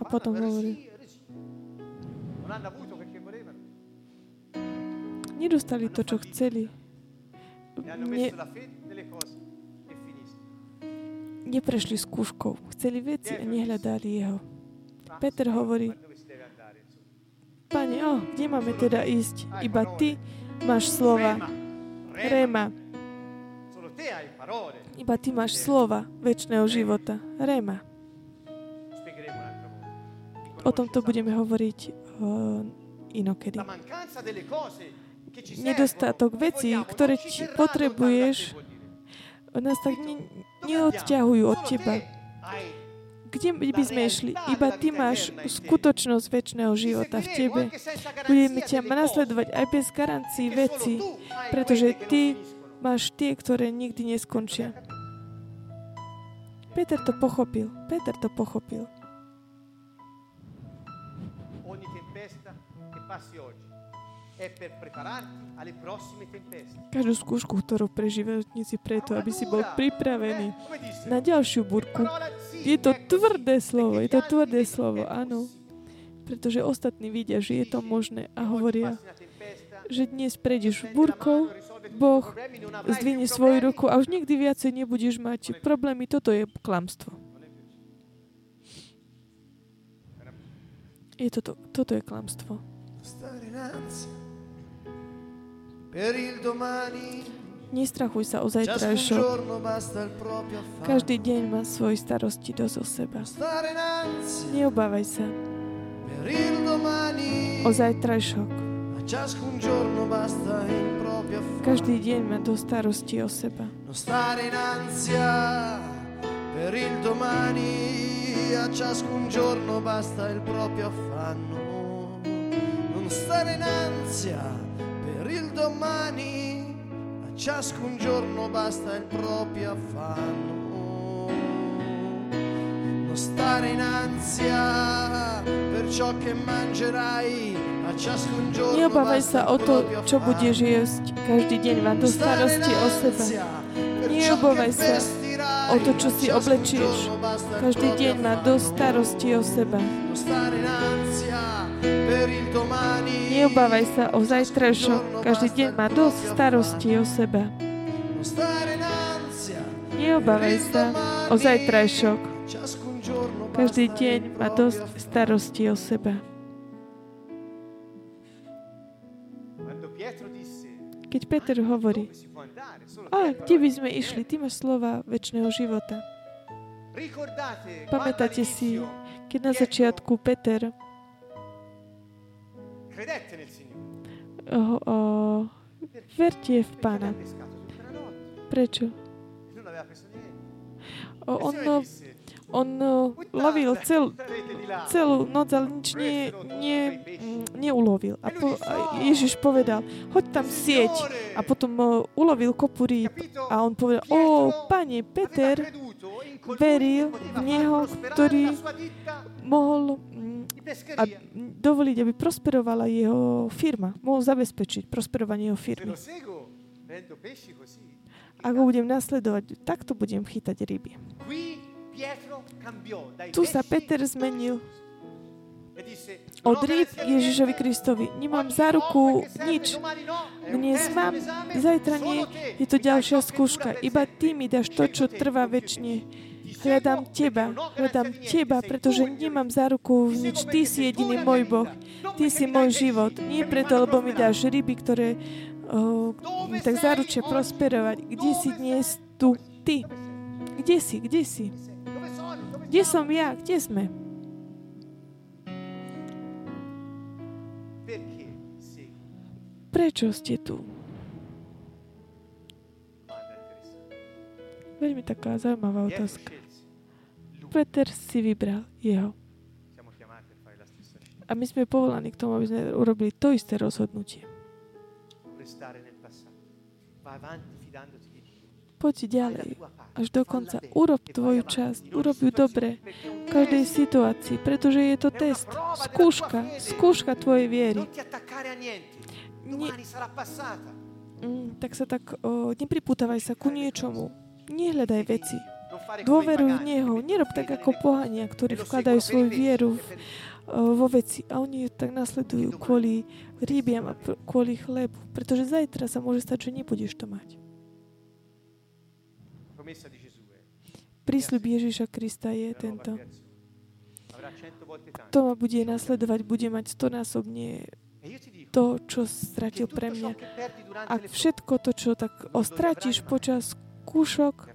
A potom hovorí, nedostali to, čo chceli. Ne... Neprešli s kúškou. Chceli veci a nehľadali jeho. Peter hovorí, Pane, oh, kde máme teda ísť? Iba ty máš slova. Réma. Iba ty máš slova večného života. Réma. O tomto budeme hovoriť uh, inokedy. Nedostatok vecí, ktoré ti potrebuješ, nás tak ne- neodťahujú od teba. Kde by sme išli? Iba ty máš skutočnosť večného života v tebe. Budeme ťa nasledovať aj bez garancií veci, pretože ty máš tie, ktoré nikdy neskončia. Peter to pochopil. Peter to pochopil. Každú skúšku, ktorú prežívajú dnes, je preto, aby si bol pripravený na ďalšiu búrku. Je to tvrdé slovo, je to tvrdé slovo, áno. Pretože ostatní vidia, že je to možné a hovoria, že dnes prejdeš búrkou, Boh zdvihne svoju ruku a už nikdy viacej nebudeš mať problémy. Toto je klamstvo. Je toto, toto je klamstvo. Nestrachuj sa o zajtrajšok. Každý deň má svoje starosti dosť o seba. Neobávaj sa o zajtrajšok. Každý deň má dosť starosti o seba. Non stare in ansia per il domani, a ciascun giorno basta il proprio affanno. Non stare in ansia per ciò che mangerai, a ciascun giorno basta il proprio affanno. Neobávaj sa o to, čo budeš jesť, každý deň má do starosti o seba. Neobávaj sa o to, čo si oblečieš, každý deň má do starosti o seba. Non stare in ansia per il domani. Neobávaj sa o zajtrajšok, každý deň má dosť starostí o seba. Neobávaj sa o zajtrajšok, každý deň má dosť starostí o seba. Keď Peter hovorí, a kde by sme išli, ty máš slova večného života. Pamätáte si, keď na začiatku Peter Oh, oh, verte v Pána. Prečo? Oh, on on lovil cel, celú noc, ale nič nie, nie, neulovil. A, po, a Ježiš povedal, hoď tam sieť. A potom uh, ulovil kopu rýb. A on povedal, o, oh, Pane, Peter veril v Neho, ktorý mohol a dovoliť, aby prosperovala jeho firma. Mohol zabezpečiť prosperovanie jeho firmy. Ak ho budem nasledovať, takto budem chytať ryby. Tu sa Peter zmenil od rýb Ježišovi Kristovi. Nemám za ruku nič. Dnes mám, zajtra nie. Je to ďalšia skúška. Iba ty mi dáš to, čo trvá večne. Hľadám Teba, hľadám Teba, pretože nemám za ruku nič. Ty si jediný môj Boh. Ty si môj život. Nie preto, lebo mi dáš ryby, ktoré oh, tak zaručia prosperovať. Kde si dnes tu? Ty. Kde si? Kde si? Kde som ja? Kde sme? prečo ste tu? Veľmi taká zaujímavá otázka. Peter si vybral jeho. A my sme povolaní k tomu, aby sme urobili to isté rozhodnutie. Poď ďalej, až do konca. Urob tvoju časť, urob ju dobre v každej situácii, pretože je to test, skúška, skúška tvojej viery. Ne... Mm, tak sa tak, o, nepripútavaj sa ku niečomu. Nehľadaj veci. Dôveruj v Neho. Nerob tak ako pohania, ktorí vkladajú svoju vieru v, vo veci. A oni tak nasledujú kvôli rybiam a kvôli chlebu. Pretože zajtra sa môže stať, že nebudeš to mať. Prísľub Ježiša Krista je tento. To ma bude nasledovať, bude mať stonásobne to, čo stratil pre mňa. A všetko to, čo tak ostratíš počas kúšok,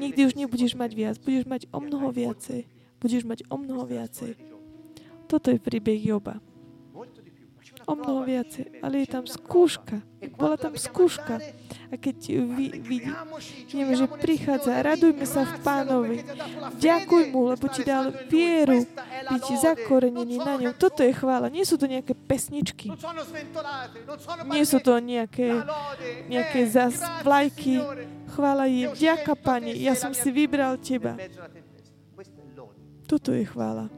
nikdy už nebudeš mať viac. Budeš mať o mnoho viacej. Budeš mať o mnoho viacej. Toto je príbeh Jóba. O mnoho viacej. Ale je tam skúška. Bola tam skúška. A keď vidíme, že prichádza, radujme sa v Pánovi. Ďakuj mu, lebo ti dal vieru. Byť zakorenený na ňom. Toto je chvála. Nie sú to nejaké pesničky. Nie sú to nejaké, nejaké zasvlajky. Chvála je. Ďaká, Pane. Ja som si vybral teba. Toto je chvála.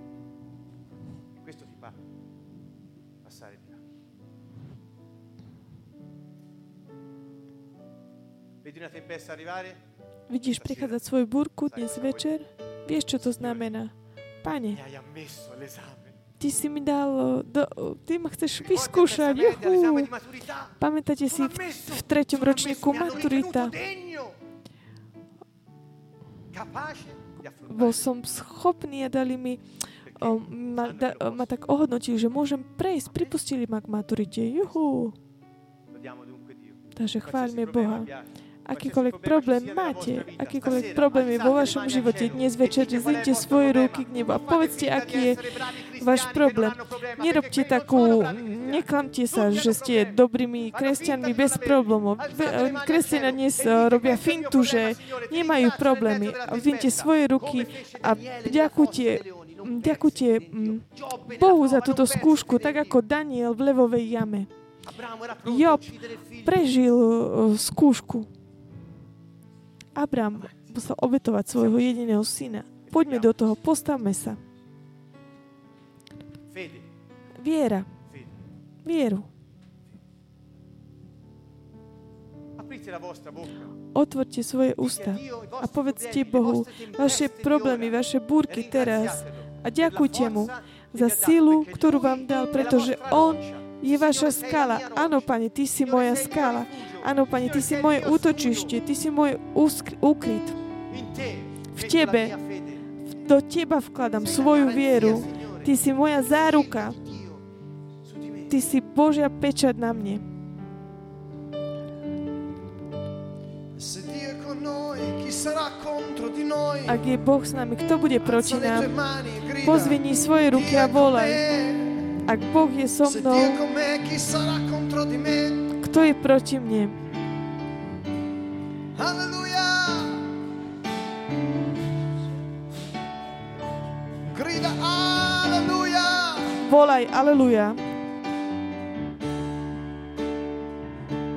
Vidíš prichádzať svoju búrku dnes večer? Vieš, čo to znamená? Pane, Ty si mi dal, do, Ty ma chceš vyskúšať. Juhu. Pamätáte si v, v treťom ročníku maturita? Bol som schopný a dali mi, o, ma, da, ma tak ohodnotili, že môžem prejsť. Pripustili ma k maturite. Juhu. Takže chváľme Boha. Akýkoľvek problém máte, akýkoľvek problém je vo vašom živote, dnes večer zvednite svoje ruky k nebu a povedzte, aký je váš problém. Nerobte takú, neklamte sa, že ste dobrými kresťanmi bez problémov. Kresťania dnes robia fintu, že nemajú problémy. Zvednite svoje ruky a ďakujte, ďakujte Bohu za túto skúšku, tak ako Daniel v levovej jame. Jób prežil skúšku. Abrahám musel obetovať svojho jediného syna. Poďme do toho, postavme sa. Viera. Vieru. Otvorte svoje ústa a povedzte Bohu vaše problémy, vaše búrky teraz a ďakujte mu za silu, ktorú vám dal, pretože on je vaša skala. Áno, Pane, Ty si moja skala. Áno, Pane, Ty si moje útočište. Ty si môj úkryt. V Tebe. Do Teba vkladám svoju vieru. Ty si moja záruka. Ty si Božia pečať na mne. Ak je Boh s nami, kto bude proti nám? Pozvihni svoje ruky a volaj. Ak Boh je so mnou, kto je proti mne? Halleluja! Grida Halleluja! Volaj Halleluja!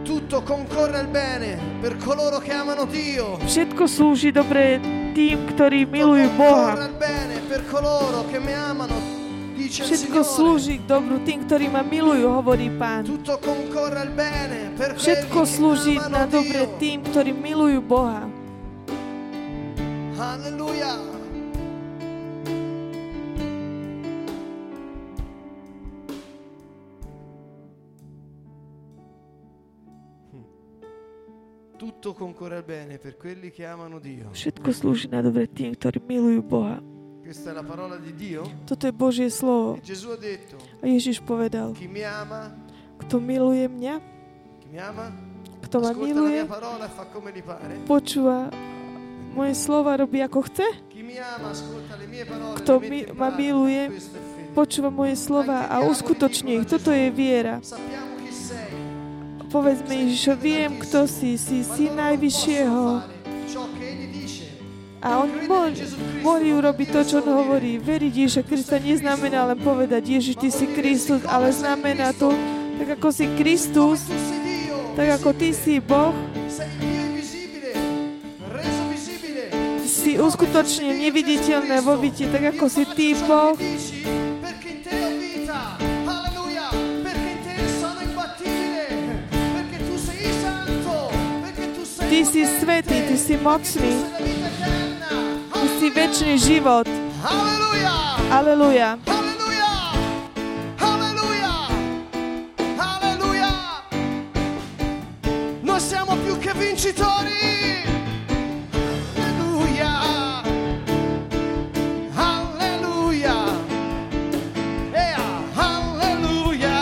Tutto concorre al bene per coloro che amano Dio. Všetko slúži dobre tým, ktorí milujú Boha. Tutto concorre al bene per coloro che mi amano. Všetko slúži k dobru tým, ktorí ma milujú, hovorí Pán. Všetko slúži na dobre tým, ktorí milujú Boha. Halleluja. Všetko slúži na dobre tým, ktorí milujú Boha. Toto je Božie slovo. A Ježiš povedal, kto miluje mňa, kto ma miluje, počúva moje slova, robí ako chce. Kto mi, ma miluje, počúva moje slova a uskutoční ich. Toto je viera. Povedzme Ježišo, viem, kto si, si Syn Najvyššieho. A on môže urobiť to, čo on hovorí. Veriť Ježiša Krista neznamená len povedať Ježiš, ty si Kristus, ale znamená to, tak ako si Kristus, tak ako ty si Boh, si uskutočne neviditeľné vo vite, tak ako si ty Boh. Ty si svätý, ty si mocný. Si večný život. Halleluja! Halleluja! Halleluja! Halleluja! Halleluja! Noi siamo più che vincitori! Halleluja! Halleluja! Ea! Halleluja!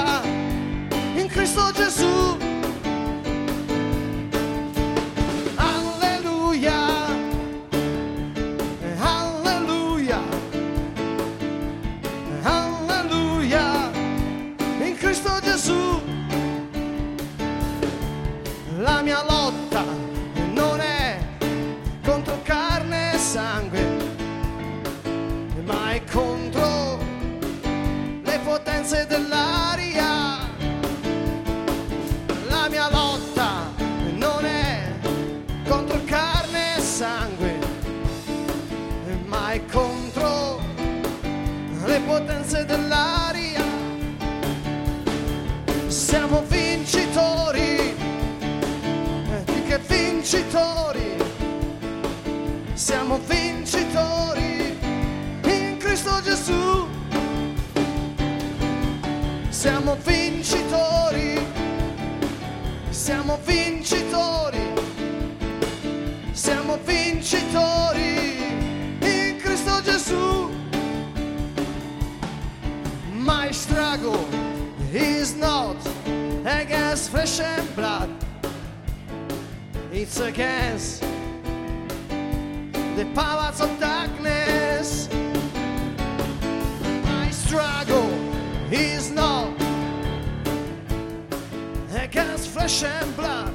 In Cristo Gesù! La mia lotta non è contro carne e sangue, ma è contro le potenze dell'aria. La mia lotta non è contro carne e sangue, ma è contro le potenze dell'aria. Siamo vincitori, più che vincitori, siamo vincitori in Cristo Gesù. Siamo vincitori, siamo vincitori, siamo vincitori in Cristo Gesù. My struggle is not against flesh and blood, it's against the powers of darkness. My struggle is not against flesh and blood,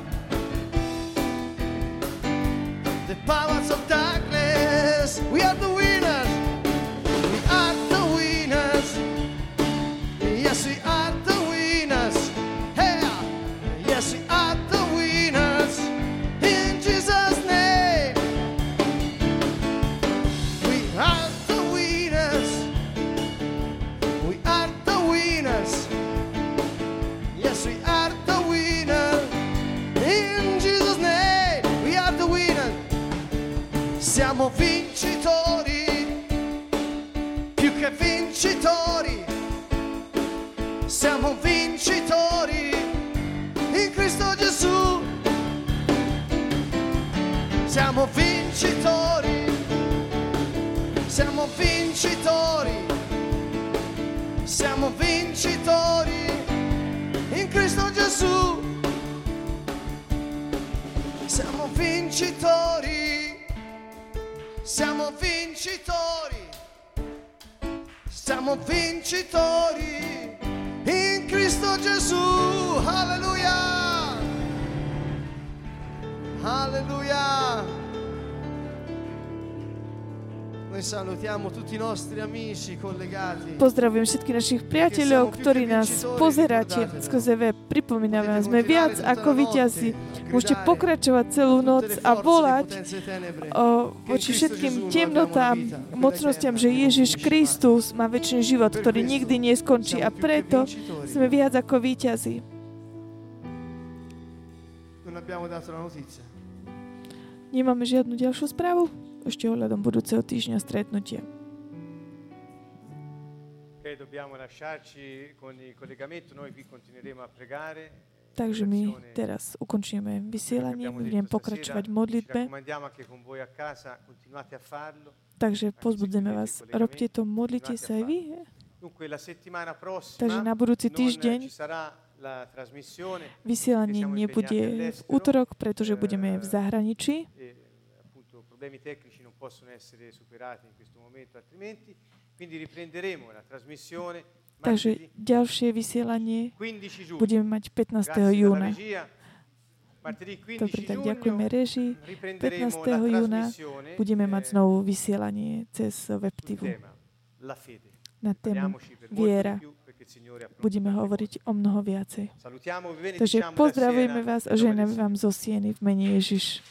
the powers of darkness. We are the winners, we are the winners, yes we are the winners. Yes, we are the winners in Jesus' name. We are the winners. We are the winners. Yes, we are the winners in Jesus' name. We are the winners. Siamo vincitori, più che vincitori. Siamo vincitori in Cristo Gesù. Siamo vincitori, siamo vincitori, siamo vincitori in Cristo Gesù. Siamo vincitori, siamo vincitori, siamo vincitori in Cristo Gesù. Halleluja! Halleluja! Noi salutiamo tutti i nostri amici collegati. Pozdravujem všetkých našich priateľov, ktorí nás pozeráte skrze web. Pripomíname vás, sme viac ako víťazi. Môžete pokračovať celú noc a volať o, voči všetkým temnotám, mocnostiam, že Ježiš Kristus má večný život, ktorý nikdy neskončí, a preto sme viac ako víťazi. Nemáme žiadnu ďalšiu správu? Ešte ohľadom budúceho týždňa stretnutia. Takže my teraz ukončíme vysielanie, budem pokračovať v modlitbe. Takže pozbudzujeme vás, robte to, modlite sa aj vy. Takže na budúci týždeň vysielanie nebude v utorok, pretože budeme v zahraničí. Problemi tecnici non possono essere superati in questo momento, altrimenti Takže ďalšie vysielanie budeme mať pätnásteho júna. Dobre, tak ďakujeme režii. pätnásteho júna budeme mať znovu vysielanie cez WebTivu na tému viera. Budeme hovoriť o mnoho viacej. Takže pozdravujeme vás a ženeme vám zo Sieny v mene Ježiš.